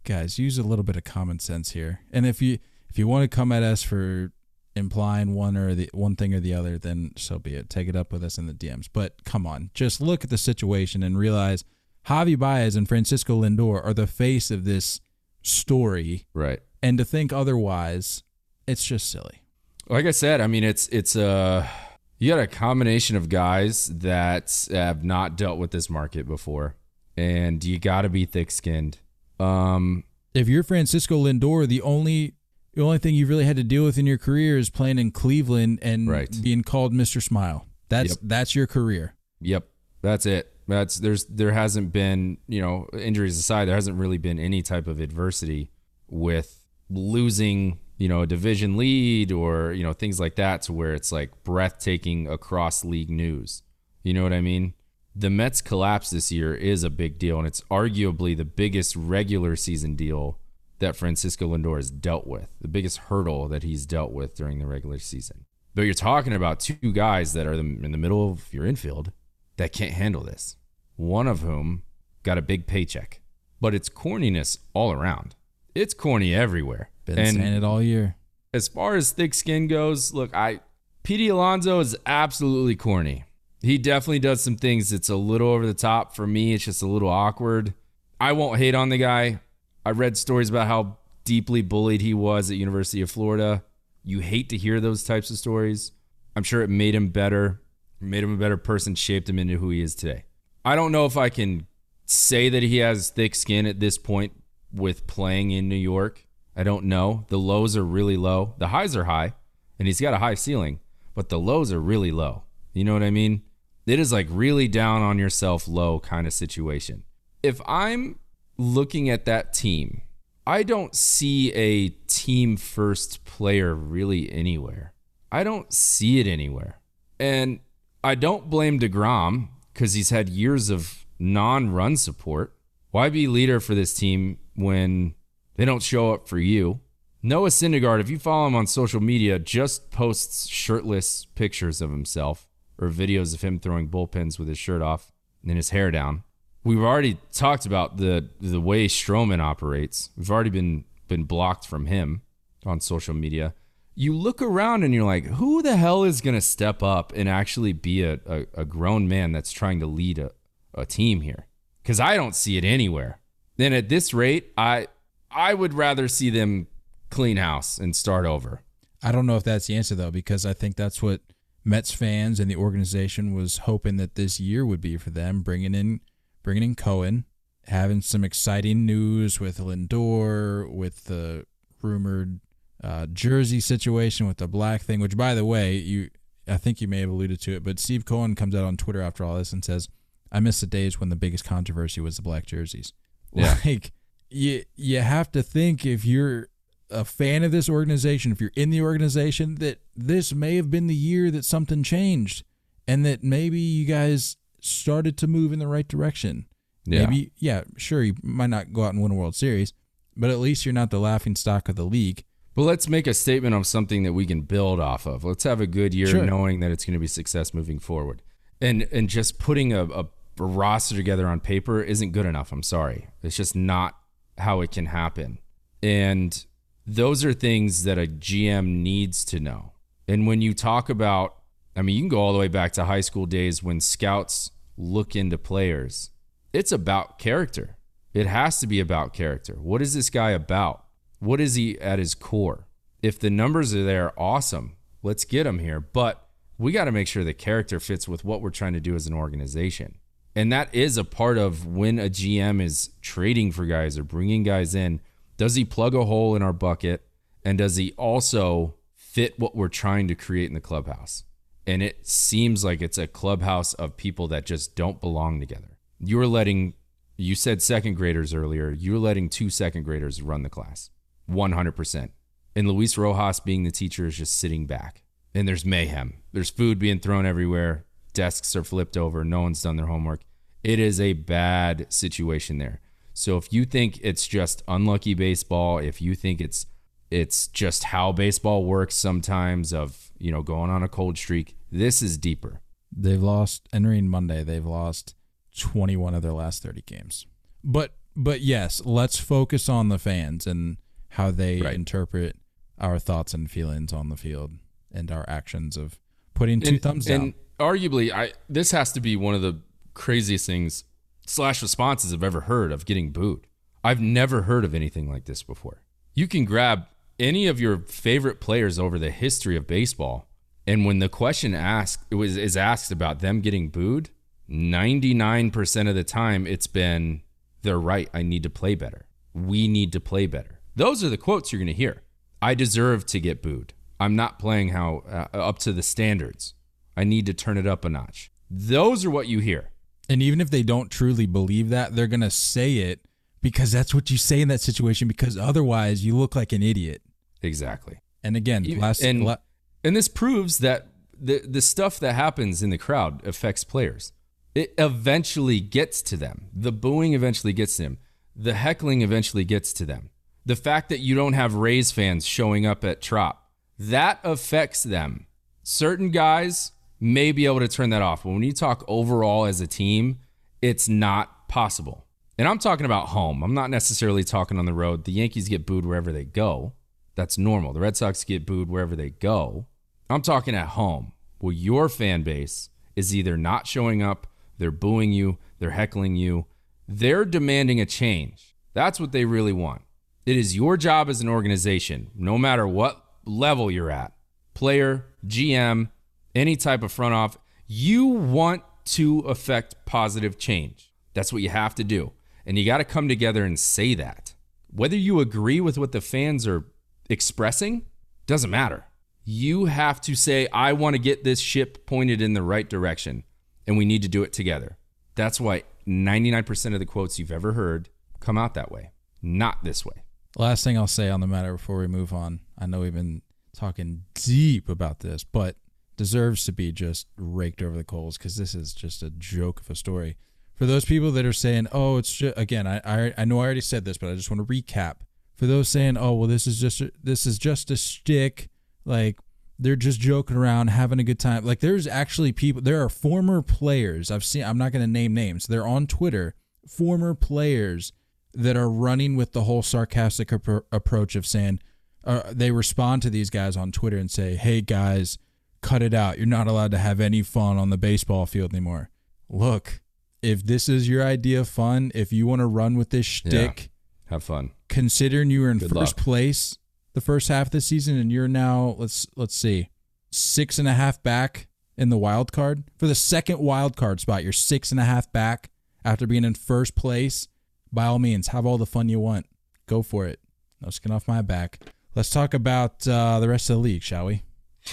guys, use a little bit of common sense here. And if you if you want to come at us for implying one or the one thing or the other, then so be it. Take it up with us in the D Ms. But come on, just look at the situation and realize Javi Baez and Francisco Lindor are the face of this story. Right. And to think otherwise, it's just silly. Like I said, I mean, it's it's a you got a combination of guys that have not dealt with this market before, and you got to be thick-skinned. Um, if you're Francisco Lindor, the only the only thing you've really had to deal with in your career is playing in Cleveland and right. being called Mister Smile. That's yep. that's your career. Yep, that's it. That's there's there hasn't been, you know, injuries aside, there hasn't really been any type of adversity with losing, you know, a division lead or, you know, things like that to where it's like breathtaking across league news. You know what I mean? The Mets' collapse this year is a big deal, and it's arguably the biggest regular season deal that Francisco Lindor has dealt with, the biggest hurdle that he's dealt with during the regular season. But you're talking about two guys that are in the middle of your infield that can't handle this, one of whom got a big paycheck. But it's corniness all around. It's corny everywhere. Been and saying it all year. As far as thick skin goes, look, I Petey Alonso is absolutely corny. He definitely does some things that's a little over the top for me. It's just a little awkward. I won't hate on the guy. I read stories about how deeply bullied he was at University of Florida. You hate to hear those types of stories. I'm sure it made him better, it made him a better person, shaped him into who he is today. I don't know if I can say that he has thick skin at this point with playing in New York. I don't know. The lows are really low. The highs are high, and he's got a high ceiling, but the lows are really low. You know what I mean? It is like really down on yourself, low kind of situation. If I'm looking at that team, I don't see a team first player really anywhere. I don't see it anywhere. And I don't blame deGrom because he's had years of non-run support. Why be leader for this team when they don't show up for you? Noah Syndergaard, if you follow him on social media, just posts shirtless pictures of himself, or videos of him throwing bullpens with his shirt off and his hair down. we've already talked about the the way Stroman operates. We've already been been blocked from him on social media. You look around and you're like, who the hell is going to step up and actually be a, a, a grown man that's trying to lead a, a team here? Because I don't see it anywhere. Then at this rate, I I would rather see them clean house and start over. I don't know if that's the answer, though, because I think that's what Mets fans and the organization was hoping that this year would be for them, bringing in bringing in Cohen, having some exciting news with Lindor, with the rumored uh, jersey situation with the black thing, which, by the way, you I think you may have alluded to it, but Steve Cohen comes out on Twitter after all this and says, I miss the days when the biggest controversy was the black jerseys. Yeah. Like, you, you have to think, if you're a fan of this organization, if you're in the organization, that this may have been the year that something changed and that maybe you guys started to move in the right direction. Yeah. Maybe, yeah, sure, you might not go out and win a World Series, but at least you're not the laughingstock of the league. But let's make a statement of something that we can build off of. Let's have a good year, sure, knowing that it's going to be success moving forward. And and just putting a, a roster together on paper isn't good enough. I'm sorry. It's just not how it can happen. And those are things that a G M needs to know. And when you talk about, I mean, you can go all the way back to high school days when scouts look into players. It's about character. It has to be about character. What is this guy about? What is he at his core? If the numbers are there, awesome. Let's get him here. But we got to make sure the character fits with what we're trying to do as an organization. And that is a part of when a G M is trading for guys or bringing guys in. Does he plug a hole in our bucket? And does he also fit what we're trying to create in the clubhouse? And it seems like it's a clubhouse of people that just don't belong together. You're letting, you said second graders earlier, you're letting two second graders run the class, one hundred percent. And Luis Rojas being the teacher is just sitting back. And there's mayhem. There's food being thrown everywhere. Desks are flipped over. No one's done their homework. It is a bad situation there. So if you think it's just unlucky baseball, if you think it's it's just how baseball works sometimes, of, you know, going on a cold streak, this is deeper. They've lost, entering Monday, they've lost twenty-one of their last thirty games. But but yes, let's focus on the fans and how they right. interpret our thoughts and feelings on the field and our actions of putting two and, thumbs down. And arguably, I this has to be one of the craziest things slash responses I've ever heard, of getting booed. I've never heard of anything like this before. You can grab any of your favorite players over the history of baseball, and when the question asked it was is asked about them getting booed, ninety-nine percent of the time it's been, they're right, I need to play better. We need to play better. Those are the quotes you're going to hear. I deserve to get booed. I'm not playing how uh, up to the standards. I need to turn it up a notch. Those are what you hear. And even if they don't truly believe that, they're going to say it because that's what you say in that situation, because otherwise you look like an idiot. Exactly. And again, even, last and, la- and this proves that the, the stuff that happens in the crowd affects players. It eventually gets to them. The booing eventually gets to them. The heckling eventually gets to them. The fact that you don't have Rays fans showing up at Trop, that affects them. Certain guys may be able to turn that off, but when you talk overall as a team, it's not possible. And I'm talking about home. I'm not necessarily talking on the road. The Yankees get booed wherever they go. That's normal. The Red Sox get booed wherever they go. I'm talking at home, where your fan base is either not showing up, they're booing you, they're heckling you. They're demanding a change. That's what they really want. It is your job as an organization, no matter what level you're at, player, G M, any type of front off, you want to affect positive change. That's what you have to do. And you got to come together and say that. Whether you agree with what the fans are expressing, doesn't matter. You have to say, I want to get this ship pointed in the right direction, and we need to do it together. That's why ninety-nine percent of the quotes you've ever heard come out that way, not this way. Last thing I'll say on the matter before we move on, I know we've been talking deep about this, but deserves to be just raked over the coals because this is just a joke of a story. For those people that are saying, oh, it's just, again, I, I I know I already said this, but I just want to recap. For those saying, oh, well, this is just a, this is just a shtick, like they're just joking around, having a good time. Like there's actually people, there are former players I've seen, I'm not going to name names, they're on Twitter former players that are running with the whole sarcastic ap- approach of saying, uh, they respond to these guys on Twitter and say, hey guys, cut it out. You're not allowed to have any fun on the baseball field anymore. Look, if this is your idea of fun, if you want to run with this shtick, yeah, have fun. Considering you were in Good first luck. place the first half of the season and you're now, let's let's see, six and a half back in the wild card. For the second wild card spot, you're six and a half back after being in first place. By all means, have all the fun you want. Go for it. No skin off my back. Let's talk about uh, the rest of the league, shall we?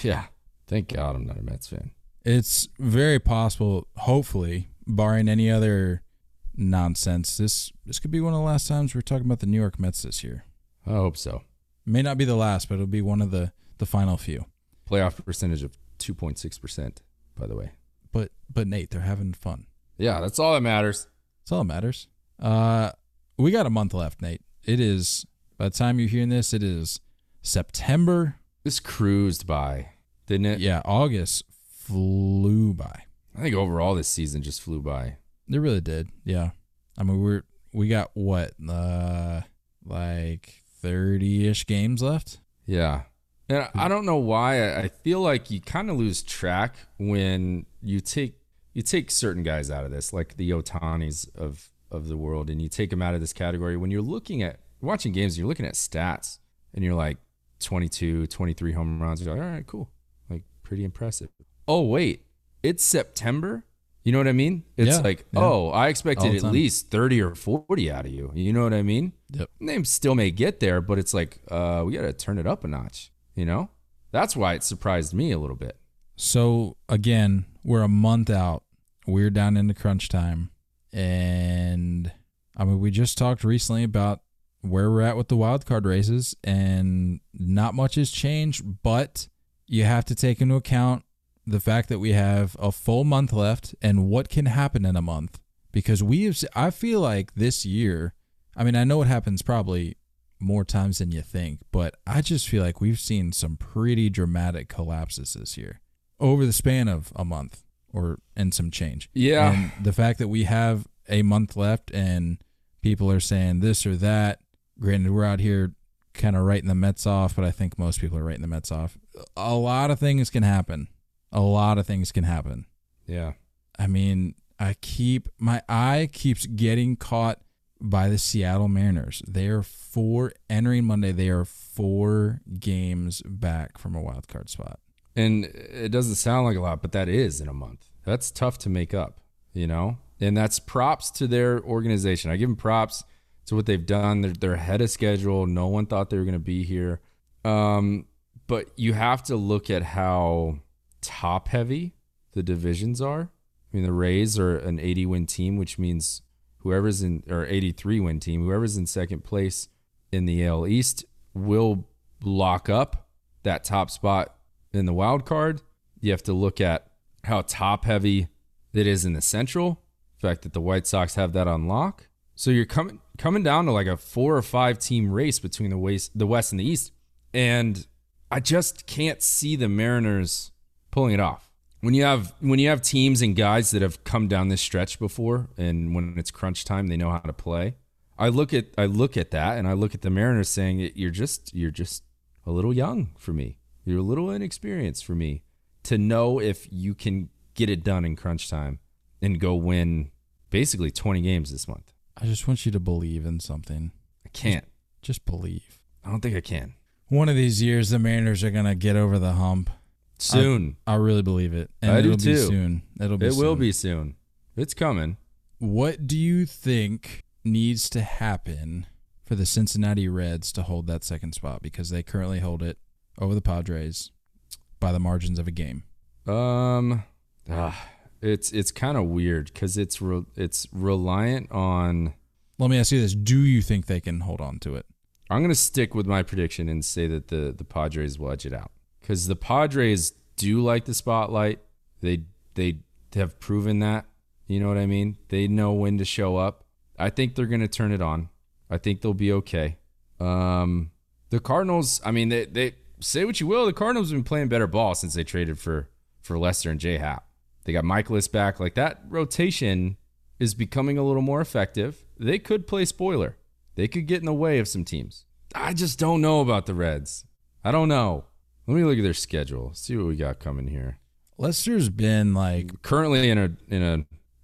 Yeah. Thank God I'm not a Mets fan. It's very possible, hopefully, barring any other nonsense, this this could be one of the last times we're talking about the New York Mets this year. I hope so. May not be the last, but it'll be one of the, the final few. Playoff percentage of two point six percent, by the way. But, but, Nate, they're having fun. Yeah, that's all that matters. That's all that matters. Uh, we got a month left, Nate. It is, by the time you're hearing this, it is September. This cruised by, didn't it? Yeah, August flew by. I think overall this season just flew by. It really did, yeah. I mean, we're we got, what, uh, like thirty-ish games left? Yeah. And I don't know why. I feel like you kind of lose track when you take you take certain guys out of this, like the Otanis of of the world, and you take them out of this category. When you're looking at, watching games, you're looking at stats, and you're like twenty-two, twenty-three home runs. You're like, all right, cool. Like, pretty impressive. Oh, wait. It's September? You know what I mean? It's yeah, like, yeah. oh, I expected at least thirty or forty out of you. You know what I mean? Yep. Names still may get there, but it's like, uh, we got to turn it up a notch. You know, that's why it surprised me a little bit. So, again, we're a month out. We're down into crunch time. And, I mean, we just talked recently about where we're at with the wild card races, and not much has changed, but you have to take into account the fact that we have a full month left and what can happen in a month. Because we have, I feel like this year, I mean, I know it happens probably more times than you think, but I just feel like we've seen some pretty dramatic collapses this year over the span of a month or and some change. Yeah. And the fact that we have a month left and people are saying this or that, granted, we're out here kind of writing the Mets off, but I think most people are writing the Mets off. A lot of things can happen. A lot of things can happen. Yeah. I mean, I keep, my eye keeps getting caught by the Seattle Mariners. They are four, entering Monday, they are four games back from a wild card spot. And it doesn't sound like a lot, but that is in a month. That's tough to make up, you know? And that's props to their organization. I give them props to what they've done. They're, they're ahead of schedule. No one thought they were going to be here. Um, but you have to look at how top-heavy the divisions are. I mean, the Rays are an eighty-win team, which means whoever's in, or eighty-three win team, whoever's in second place in the A L East will lock up that top spot in the wild card. You have to look at how top heavy it is in the Central, the fact that the White Sox have that on lock. So you're coming coming down to like a four or five team race between the West, the West and the East. And I just can't see the Mariners pulling it off. When you have when you have teams and guys that have come down this stretch before, and when it's crunch time, they know how to play. I look at I look at that, and I look at the Mariners saying, "You're just you're just a little young for me. You're a little inexperienced for me to know if you can get it done in crunch time and go win basically twenty games this month." I just want you to believe in something. I can't. Just, just believe. I don't think I can. One of these years, the Mariners are gonna get over the hump. Soon. I, I really believe it. And I it'll do too. Be soon. It'll be it soon. will be soon. It's coming. What do you think needs to happen for the Cincinnati Reds to hold that second spot? Because they currently hold it over the Padres by the margins of a game. Um, uh, It's it's kind of weird because it's, re- it's reliant on... Let me ask you this. Do you think they can hold on to it? I'm going to stick with my prediction and say that the, the Padres will edge it out. Because the Padres do like the spotlight. They they have proven that. You know what I mean? They know when to show up. I think they're going to turn it on. I think they'll be okay. Um, the Cardinals, I mean, they, they say what you will. The Cardinals have been playing better ball since they traded for, for Lester and J-Hap. They got Michaelis back. Like, that rotation is becoming a little more effective, they could play spoiler. They could get in the way of some teams. I just don't know about the Reds. I don't know. Let me look at their schedule. See what we got coming here. Lester's been like currently in a in a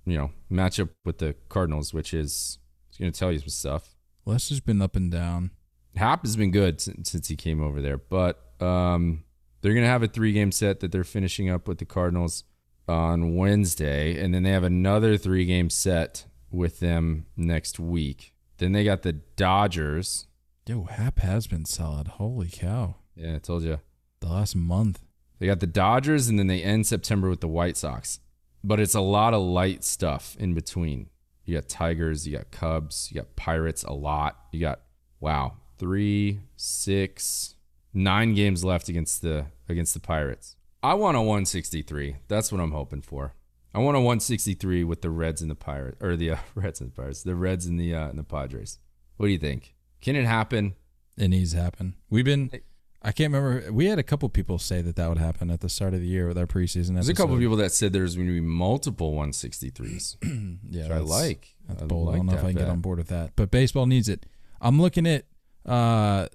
you know matchup with the Cardinals, which is it's going to tell you some stuff. Lester's been up and down. Hap has been good since, since he came over there, but um, they're going to have a three-game set that they're finishing up with the Cardinals on Wednesday, and then they have another three-game set with them next week. Then they got the Dodgers. Yo, Hap has been solid. Holy cow. Yeah, I told you. The last month. They got the Dodgers, and then they end September with the White Sox. But it's a lot of light stuff in between. You got Tigers, you got Cubs, you got Pirates a lot. You got, wow, three, six, nine games left against the against the Pirates. I want a one sixty-three. That's what I'm hoping for. I want a one sixty-three with the Reds and the Pirates, or the uh, Reds and the Pirates, the Reds and the uh, and the Padres. What do you think? Can it happen? It needs to happen. We've been, I can't remember. We had a couple people say that that would happen at the start of the year with our preseason episode. There's a couple people that said there's going to be multiple one sixty-threes. Yeah, which I like. That's I bold. Like I don't know if I can bet. Get on board with that. But baseball needs it. I'm looking at uh,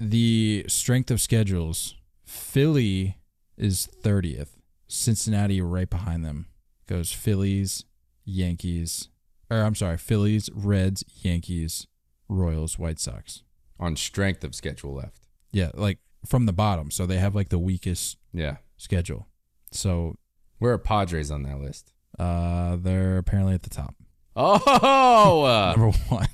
the strength of schedules. Philly is thirtieth. Cincinnati right behind them. Goes Phillies, Yankees. Or I'm sorry, Phillies, Reds, Yankees. Royals, White Sox. On strength of schedule left. Yeah, like from the bottom. So they have like the weakest yeah. schedule. So where are Padres on that list? Uh, they're apparently at the top. Oh! Uh, Number one.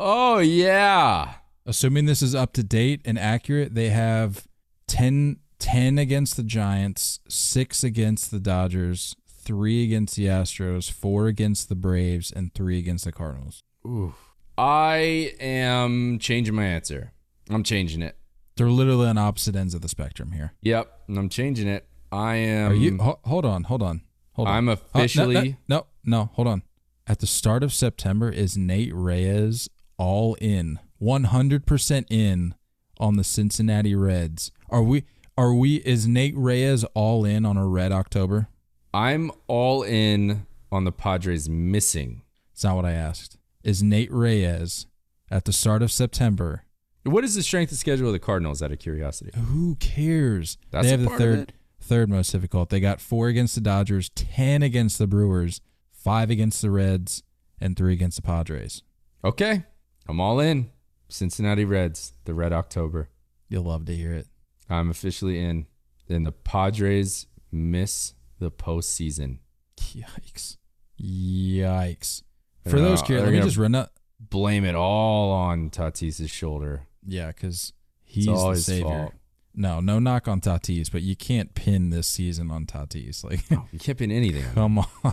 Oh, yeah. Assuming this is up to date and accurate, they have ten, ten against the Giants, six against the Dodgers, three against the Astros, four against the Braves, and three against the Cardinals. Oof. I am changing my answer. I'm changing it. They're literally on opposite ends of the spectrum here. Yep, and I'm changing it. I am... Are you, ho- hold on, hold on, hold on. I'm officially... Oh, no, no, no, no, hold on. At the start of September, is Nate Reyes all in, one hundred percent in on the Cincinnati Reds? Are we, Are we? Is Nate Reyes all in on a Red October? I'm all in on the Padres missing. It's not what I asked. Is Nate Reyes at the start of September. What is the strength of schedule of the Cardinals out of curiosity? Who cares? That's they have the third third most difficult. They got four against the Dodgers, ten against the Brewers, five against the Reds, and three against the Padres. Okay. I'm all in. Cincinnati Reds, the Red October. You'll love to hear it. I'm officially in. Then the Padres miss the postseason. Yikes. Yikes. For those curious, let me just run up. Blame it all on Tatis's shoulder. Yeah, because he's the savior. Fault. No, no knock on Tatis, but you can't pin this season on Tatis. Like no, you can't pin anything. Come on,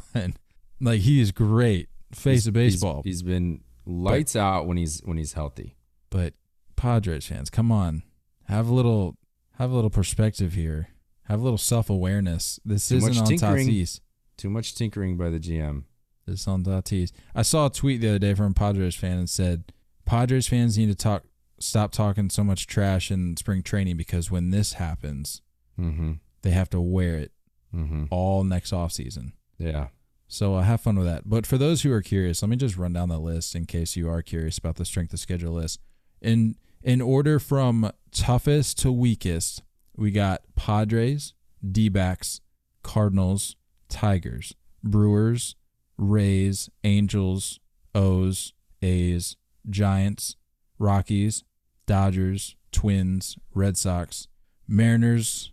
like he is great. Face he's, of baseball. He's, he's been lights but, out when he's when he's healthy. But Padres fans, come on, have a little have a little perspective here. Have a little self awareness. This Too isn't on Tatis. Too much tinkering by the G M. This on Tatis. I saw a tweet the other day from a Padres fan and said, Padres fans need to talk, stop talking so much trash in spring training because when this happens, mm-hmm. they have to wear it mm-hmm. all next offseason. Yeah. So uh, have fun with that. But for those who are curious, let me just run down the list in case you are curious about the strength of schedule list. In, in order from toughest to weakest, we got Padres, D-backs, Cardinals, Tigers, Brewers, Rays, Angels, O's, A's, Giants, Rockies, Dodgers, Twins, Red Sox, Mariners,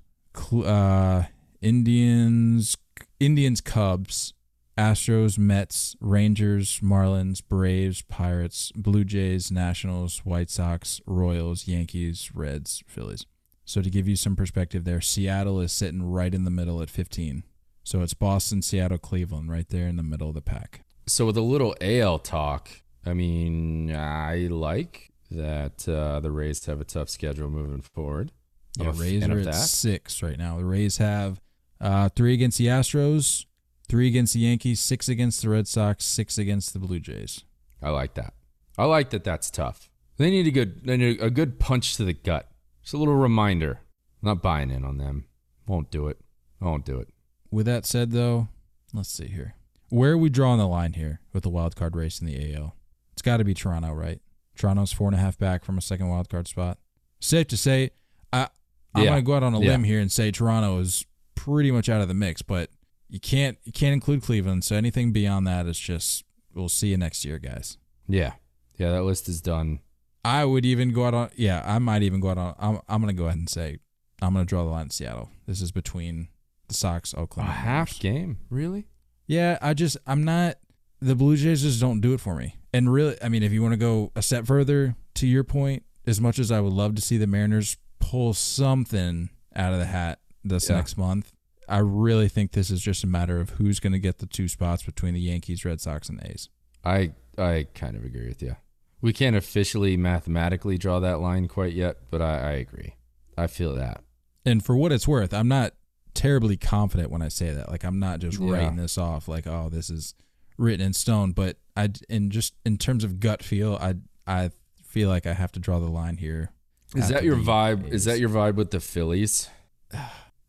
uh, Indians, Indians, Cubs, Astros, Mets, Rangers, Marlins, Braves, Pirates, Blue Jays, Nationals, White Sox, Royals, Yankees, Reds, Phillies. So to give you some perspective there, Seattle is sitting right in the middle at fifteen. So it's Boston, Seattle, Cleveland, right there in the middle of the pack. So with a little A L talk, I mean, I like that uh, the Rays have a tough schedule moving forward. Yeah, I'm Rays are at that. six right now. The Rays have uh, three against the Astros, three against the Yankees, six against the Red Sox, six against the Blue Jays. I like that. I like that that's tough. They need a good, they need a good punch to the gut. Just a little reminder. I'm not buying in on them. Won't do it. Won't do it. With that said, though, let's see here. Where are we drawing the line here with the wild card race in the A L? It's got to be Toronto, right? Toronto's four and a half back from a second wild card spot. Safe to say, I, I'm yeah. going to go out on a yeah. limb here and say Toronto is pretty much out of the mix, but you can't you can't include Cleveland, so anything beyond that is just, we'll see you next year, guys. Yeah. Yeah, that list is done. I would even go out on, yeah, I might even go out on, I'm, I'm going to go ahead and say, I'm going to draw the line in Seattle. This is between the Sox, Oakland. A half game? Really? Yeah, I just, I'm not, the Blue Jays just don't do it for me. And really, I mean, if you want to go a step further, to your point, as much as I would love to see the Mariners pull something out of the hat this yeah. next month, I really think this is just a matter of who's going to get the two spots between the Yankees, Red Sox, and A's. I I kind of agree with you. We can't officially mathematically draw that line quite yet, but I, I agree. I feel that. And for what it's worth, I'm not terribly confident when I say that. Like, I'm not just yeah. writing this off like, oh, this is written in stone. But I, and just in terms of gut feel, I I feel like I have to draw the line here. Is that your vibe? A's. Is that your vibe with the Phillies?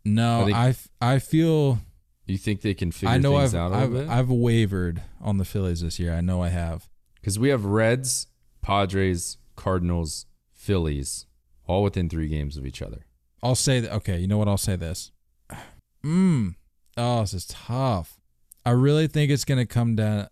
No, they, I, I feel... You think they can figure I know things I've, out a I've, little bit? I've wavered on the Phillies this year. I know I have. Because we have Reds, Padres, Cardinals, Phillies, all within three games of each other. I'll say that. Okay, you know what? I'll say this. Mm. Oh, this is tough. I really think it's going to come down...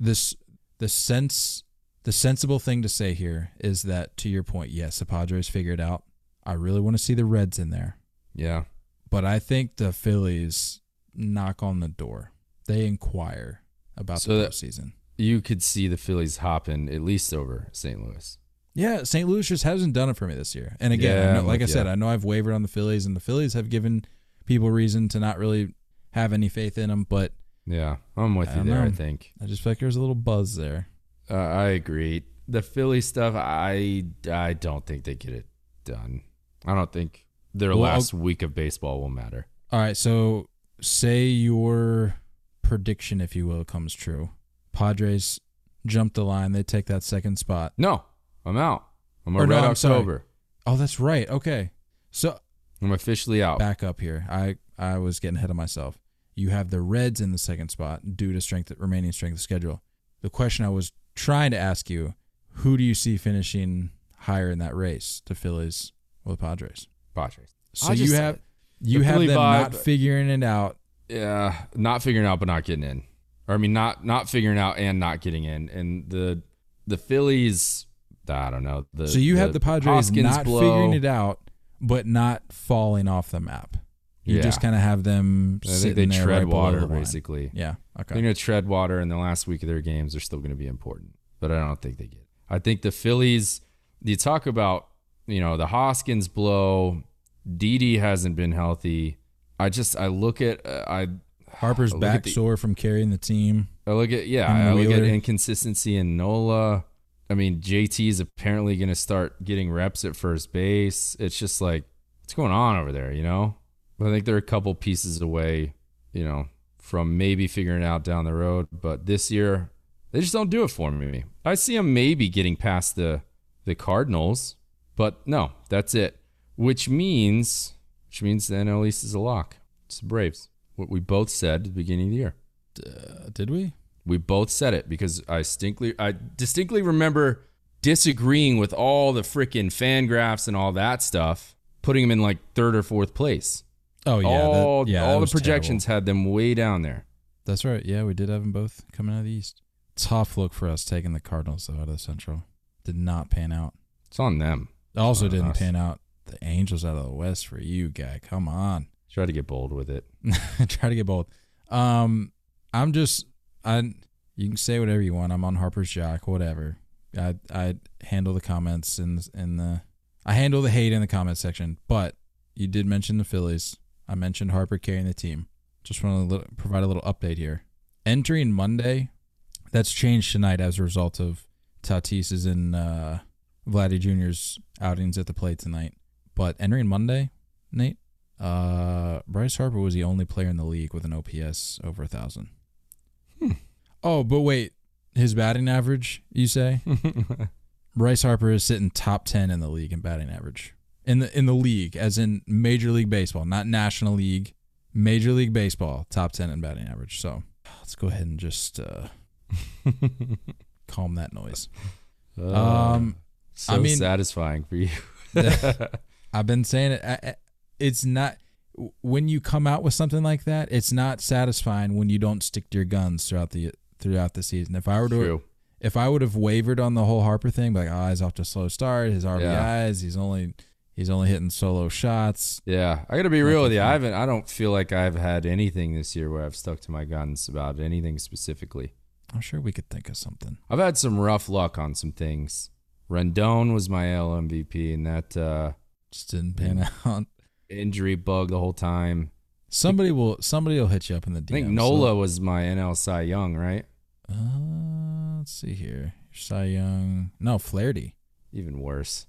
This, the sense, the sensible thing to say here is that, to your point, yes, the Padres figured out. I really want to see the Reds in there. Yeah. But I think the Phillies knock on the door. They inquire about so the postseason. You could see the Phillies hopping at least over Saint Louis. Yeah, Saint Louis just hasn't done it for me this year. And again, yeah, I know, like, like I yeah. said, I know I've wavered on the Phillies, and the Phillies have given people reason to not really have any faith in them. But yeah, I'm with you I there, know. I think. I just feel like there's a little buzz there. Uh, I agree. The Philly stuff, I, I don't think they get it done. I don't think... Their well, last week of baseball will matter. All right, so say your prediction, if you will, comes true. Padres jump the line. They take that second spot. No, I'm out. I'm a or Red no, October. Oh, that's right. Okay. So I'm officially out. Back up here. I, I was getting ahead of myself. You have the Reds in the second spot due to strength remaining strength of schedule. The question I was trying to ask you, who do you see finishing higher in that race, the Phillies or the Padres? Padres. So you have you have them not figuring it out. Yeah, not figuring out but not getting in. Or I mean not not figuring out and not getting in. And the the Phillies, I don't know. The, so you have the Padres not figuring it out but not falling off the map. You just kind of have them sitting there right below the line. I think they tread water basically. Yeah. Okay. They're going to tread water in the last week of their games. They're still going to be important, but I don't think they get it. I think the Phillies, you talk about, you know, the Hoskins blow. Didi hasn't been healthy. I just, I look at, uh, I. Harper's I back the, sore from carrying the team. I look at, yeah, I Wheeler. look at inconsistency in Nola. I mean, J T is apparently going to start getting reps at first base. It's just like, what's going on over there, you know? But I think they're a couple pieces away, you know, from maybe figuring it out down the road. But this year, they just don't do it for me. I see them maybe getting past the the Cardinals. But no, that's it. Which means, which means the N L East is a lock. It's the Braves. What we both said at the beginning of the year. Uh, did we? We both said it because I distinctly, I distinctly remember disagreeing with all the freaking fan graphs and all that stuff, putting them in like third or fourth place. Oh yeah, all, that, yeah, all the projections terrible. had them way down there. That's right. Yeah, we did have them both coming out of the East. Tough look for us taking the Cardinals though out of the Central. Did not pan out. It's on them. Also didn't pan out the Angels out of the West for you, guy. Come on. Try to get bold with it. Try to get bold. Um, I'm just, I. You can say whatever you want. I'm on Harper's Jock, whatever. I I handle the comments in in the, I handle the hate in the comment section. But you did mention the Phillies. I mentioned Harper carrying the team. Just want to provide a little update here. Entering Monday, that's changed tonight as a result of Tatis's and uh, Vladdy Junior's outings at the plate tonight. But entering Monday, Nate, uh, Bryce Harper was the only player in the league with an O P S over one thousand. Hmm. Oh, but wait. His batting average, you say? Bryce Harper is sitting top ten in the league in batting average. In the in the league, as in Major League Baseball, not National League. Major League Baseball, top ten in batting average. So Let's go ahead and just uh, calm that noise. Uh, um, so I mean, satisfying for you. I've been saying it. I, it's not when you come out with something like that. It's not satisfying when you don't stick to your guns throughout the throughout the season. If I were to, True. if I would have wavered on the whole Harper thing, like ah, oh, he's off to a slow start. His R B Is, yeah. he's only. He's only hitting solo shots. Yeah, I gotta be real with you. I haven't. I don't feel like I've had anything this year where I've stuck to my guns about anything specifically. I'm sure we could think of something. I've had some rough luck on some things. Rendon was my A L M V P, and that uh, just didn't pan out. Injury bug the whole time. Somebody will. Somebody will hit you up in the D M. I think Nola so. was my N L Cy Young, right? Uh, let's see here. Cy Young. No, Flaherty. Even worse.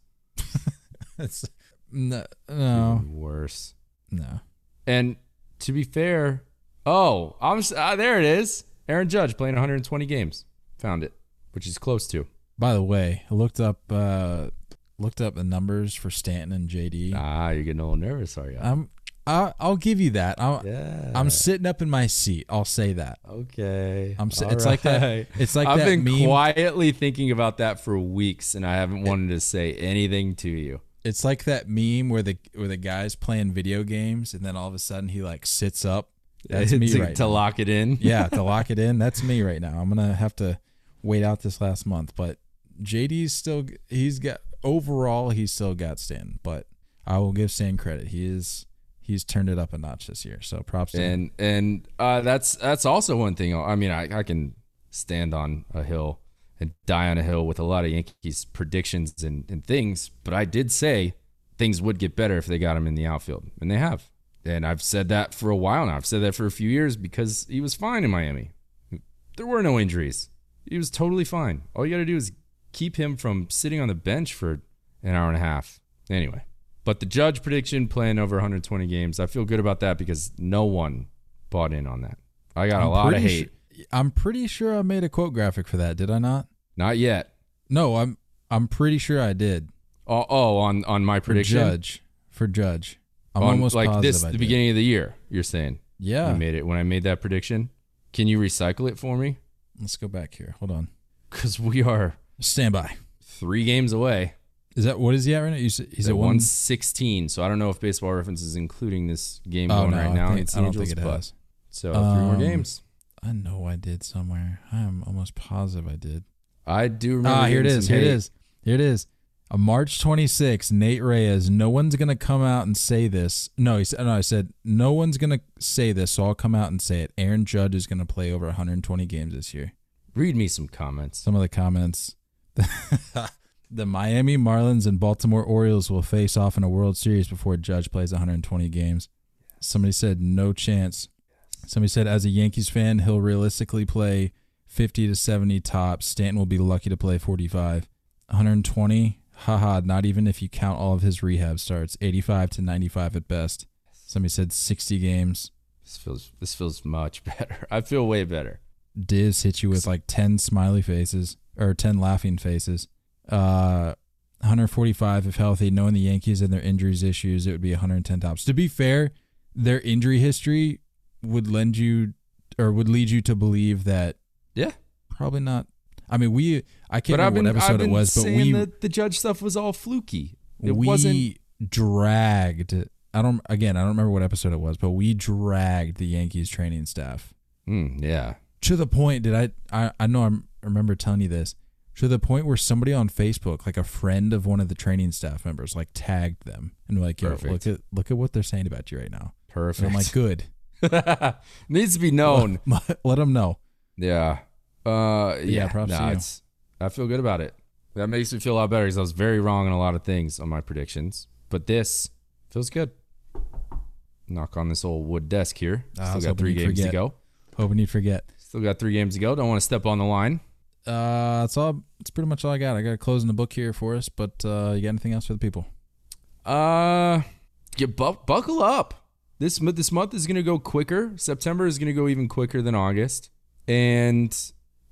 It's no, no. Even worse. No. And to be fair, oh, I'm uh, there it is. Aaron Judge playing one hundred twenty games. Found it, which is close to. By the way, I looked up uh, looked up the numbers for Stanton and J D. Ah, you're getting a little nervous, are you? I'm. I, I'll give you that. I'm, yeah. I'm sitting up in my seat. I'll say that. Okay. I'm. Si- it's right. like that. It's like I've that been meme. quietly thinking about that for weeks, and I haven't wanted it, to say anything to you. It's like that meme where the where the guy's playing video games and then all of a sudden he like sits up. That's me to, right to now. lock it in. Yeah, to lock it in. That's me right now. I'm gonna have to wait out this last month, but J D's still he's got overall he's still got Stan, but I will give Stan credit. He is he's turned it up a notch this year. So props to him. And and uh, that's that's also one thing. I mean, I, I can stand on a hill and die on a hill with a lot of Yankees predictions and, and things. But I did say things would get better if they got him in the outfield, and they have. And I've said that for a while now. I've said that for a few years because he was fine in Miami. There were no injuries. He was totally fine. All you got to do is keep him from sitting on the bench for an hour and a half. Anyway, but the Judge prediction playing over one hundred twenty games, I feel good about that because no one bought in on that. I got I'm a lot of hate. Sure. I'm pretty sure I made a quote graphic for that. Did I not? Not yet. No, I'm I'm pretty sure I did. Oh, oh on, on my prediction? For Judge. For Judge. I'm on, almost like positive this, I the did. Beginning of the year, you're saying? Yeah. I made it when I made that prediction. Can you recycle it for me? Let's go back here. Hold on. Because we are... Standby. Three games away. Is that... What is he at right now? He's at one sixteen, so I don't know if Baseball Reference is including this game oh, going no, right I now. Think, I don't Angels, think it has. So, three um, more games. I know I did somewhere. I'm almost positive I did. I do remember. Ah, here it is. Here hate. it is. Here it is. On March twenty-sixth, Nate Reyes. No one's going to come out and say this. No, he said, no, I said, no one's going to say this, so I'll come out and say it. Aaron Judge is going to play over one hundred twenty games this year. Read me some comments. Some of the comments. The Miami Marlins and Baltimore Orioles will face off in a World Series before Judge plays one hundred twenty games. Somebody said, no chance. Somebody said, as a Yankees fan, he'll realistically play fifty to seventy tops. Stanton will be lucky to play forty-five. one hundred twenty, haha, not even if you count all of his rehab starts. eighty-five to ninety-five at best. Somebody said sixty games. This feels this feels much better. I feel way better. Diz hit you with like ten smiley faces, or ten laughing faces. Uh, one hundred forty-five if healthy. Knowing the Yankees and their injuries issues, it would be one hundred ten tops. To be fair, their injury history... would lend you or would lead you to believe that yeah probably not. I mean we I can't but remember been, what episode it was, but we the Judge stuff was all fluky. It we wasn't dragged. I don't again I don't remember what episode it was, but we dragged the Yankees training staff. Mm, yeah. To the point did I I I know I'm, I remember telling you this. To the point where somebody on Facebook, like a friend of one of the training staff members, like tagged them and like, yo, look at look at what they're saying about you right now. Perfect. And I'm like, good. Needs to be known. Let, let them know. Yeah. Uh, yeah. yeah props nah, to you. It's, I feel good about it. That makes me feel a lot better because I was very wrong on a lot of things on my predictions. But this feels good. Knock on this old wood desk here. Still got three games forget. to go. Hoping you'd forget. Still got three games to go. Don't want to step on the line. Uh, that's all. That's pretty much all I got. I got to close in the book here for us. But uh, you got anything else for the people? Uh, you bu- buckle up. This month, this month is going to go quicker. September is going to go even quicker than August. And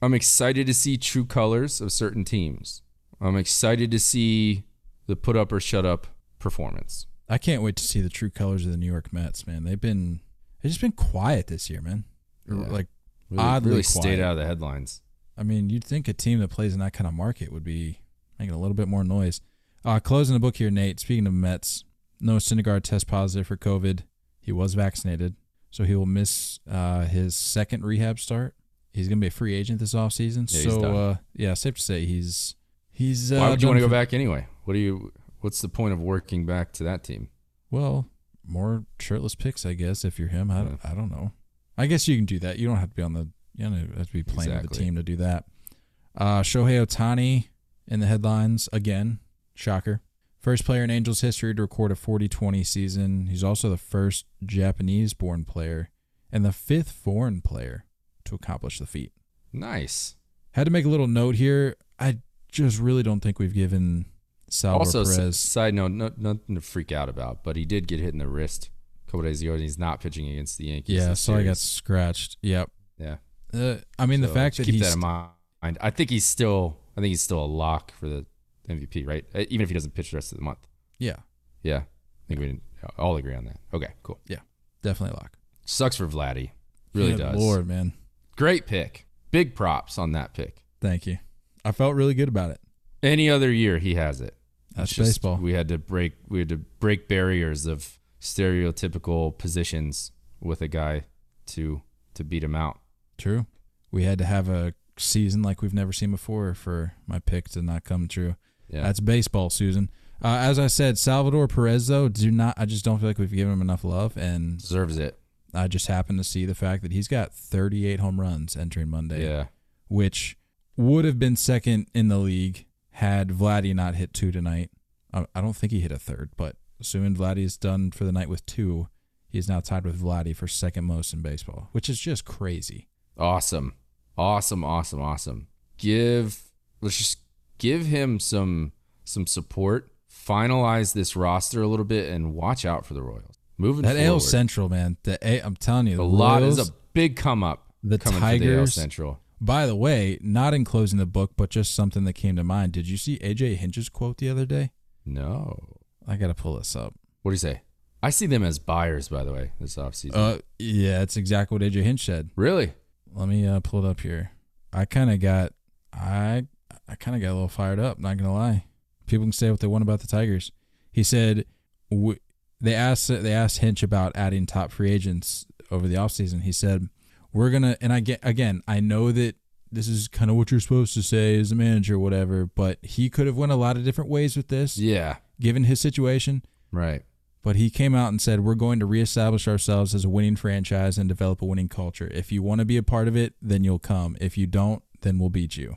I'm excited to see true colors of certain teams. I'm excited to see the put up or shut up performance. I can't wait to see the true colors of the New York Mets, man. They've been, they've just been quiet this year, man. Yeah. Like Really, Oddly really stayed out of the headlines. I mean, you'd think a team that plays in that kind of market would be making a little bit more noise. Uh, closing the book here, Nate. Speaking of Mets, Noah Syndergaard test positive for COVID. He was vaccinated, so he will miss uh, his second rehab start. He's going to be a free agent this offseason. Yeah, so, uh, yeah, safe to say he's he's. Uh, Why would you want to go back anyway? What do you? What's the point of working back to that team? Well, more shirtless picks, I guess. If you're him, I don't, yeah. I don't know. I guess you can do that. You don't have to be on the. You don't have to be playing exactly. with the team to do that. Uh, Shohei Ohtani in the headlines again. Shocker. First player in Angels history to record a forty twenty season. He's also the first Japanese-born player and the fifth foreign player to accomplish the feat. Nice. Had to make a little note here. I just really don't think we've given Salvador also, Perez. Side note, no, nothing to freak out about, but he did get hit in the wrist a couple days ago, and he's not pitching against the Yankees. Yeah, so series. I got scratched. Yep. Yeah. Uh, I mean, so the fact that keep he's... Keep that in mind. I think he's still I think he's still a lock for the M V P, right? Even if he doesn't pitch the rest of the month. Yeah. Yeah. I think we didn't all agree on that. Okay, cool. Yeah, definitely a lock. Sucks for Vladdy. Really Good does. Lord, man. Great pick. Big props on that pick. Thank you. I felt really good about it. Any other year, he has it. That's just, baseball. We had to break. We had to break barriers of stereotypical positions with a guy to to beat him out. True. We had to have a season like we've never seen before for my pick to not come true. Yeah. That's baseball, Susan. Uh, as I said, Salvador Perez, though, do not. I just don't feel like we've given him enough love, and deserves it. I just happened to see the fact that he's got thirty-eight home runs entering Monday, yeah, which would have been second in the league had Vladdy not hit two tonight. I, I don't think he hit a third, but assuming Vladdy is done for the night with two, he's now tied with Vladdy for second most in baseball, which is just crazy. Awesome. Awesome, awesome, awesome. Give let's just give him some some support. Finalize this roster a little bit and watch out for the Royals. Moving that forward. A L Central, man. The A, I'm telling you, the a lot Royals, is a big come up. The Tigers, for the A L Central. By the way, not in closing the book, but just something that came to mind. Did you see A J Hinch's quote the other day? No, I gotta pull this up. What do you say? I see them as buyers, by the way, this offseason. Uh, yeah, that's exactly what A J Hinch said. Really? Let me uh, pull it up here. I kind of got, I, I kind of got a little fired up. Not gonna lie. People can say what they want about the Tigers. He said. We, They asked they asked Hinch about adding top free agents over the offseason. He said, we're going to, and I get, again, I know that this is kind of what you're supposed to say as a manager or whatever, but he could have went a lot of different ways with this. Yeah. Given his situation. Right. But he came out and said, we're going to reestablish ourselves as a winning franchise and develop a winning culture. If you want to be a part of it, then you'll come. If you don't, then we'll beat you.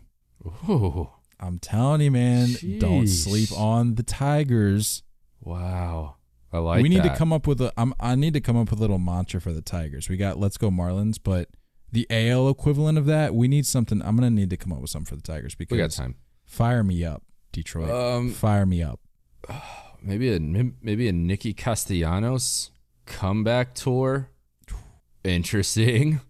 Ooh. I'm telling you, man, Jeez. Don't sleep on the Tigers. Wow. I like we need that. to come up with a. I'm, I need to come up with a little mantra for the Tigers. We got Let's Go Marlins, but the A L equivalent of that, we need something. I'm gonna need to come up with something for the Tigers because we got time. Fire me up, Detroit. Um, fire me up. Maybe a maybe a Nicky Castellanos comeback tour. Interesting.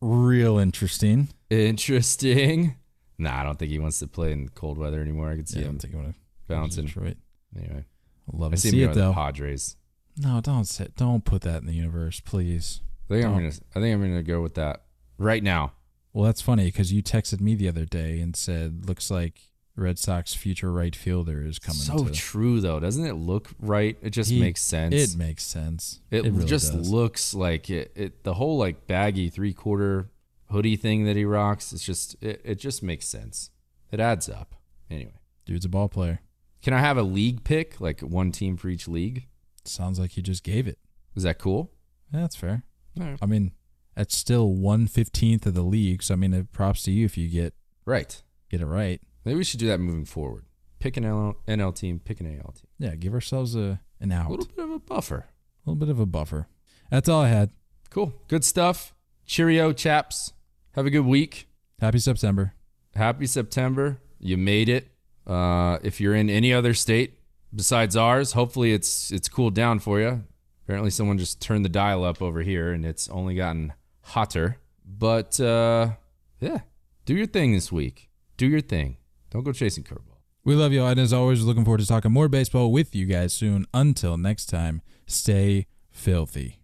Real interesting. Interesting. Nah, I don't think he wants to play in cold weather anymore. I could see yeah, him. I don't think he want to bounce in Detroit. Anyway. Love I see, see it though. The Padres. No, don't sit. Don't put that in the universe, please. I think don't. I'm gonna. I think I'm gonna go with that right now. Well, that's funny because you texted me the other day and said, "Looks like Red Sox future right fielder is coming." So to... true though, doesn't it look right? It just he, makes sense. It makes sense. It, it really just does. looks like it, it. The whole like baggy three quarter hoodie thing that he rocks. It's just. It, it just makes sense. It adds up. Anyway, dude's a ball player. Can I have a league pick, like one team for each league? Sounds like you just gave it. Is that cool? Yeah, that's fair. All right. I mean, that's still one fifteenth of the league, so I mean, props to you if you get right, get it right. Maybe we should do that moving forward. Pick an N L team, pick an A L team. Yeah, give ourselves a an out. A little bit of a buffer. A little bit of a buffer. That's all I had. Cool, good stuff. Cheerio, chaps. Have a good week. Happy September. Happy September. You made it. Uh, if you're in any other state besides ours, hopefully it's it's cooled down for you. Apparently someone just turned the dial up over here and it's only gotten hotter. But, uh, yeah, do your thing this week. Do your thing. Don't go chasing curveball. We love you all. And as always, looking forward to talking more baseball with you guys soon. Until next time, stay filthy.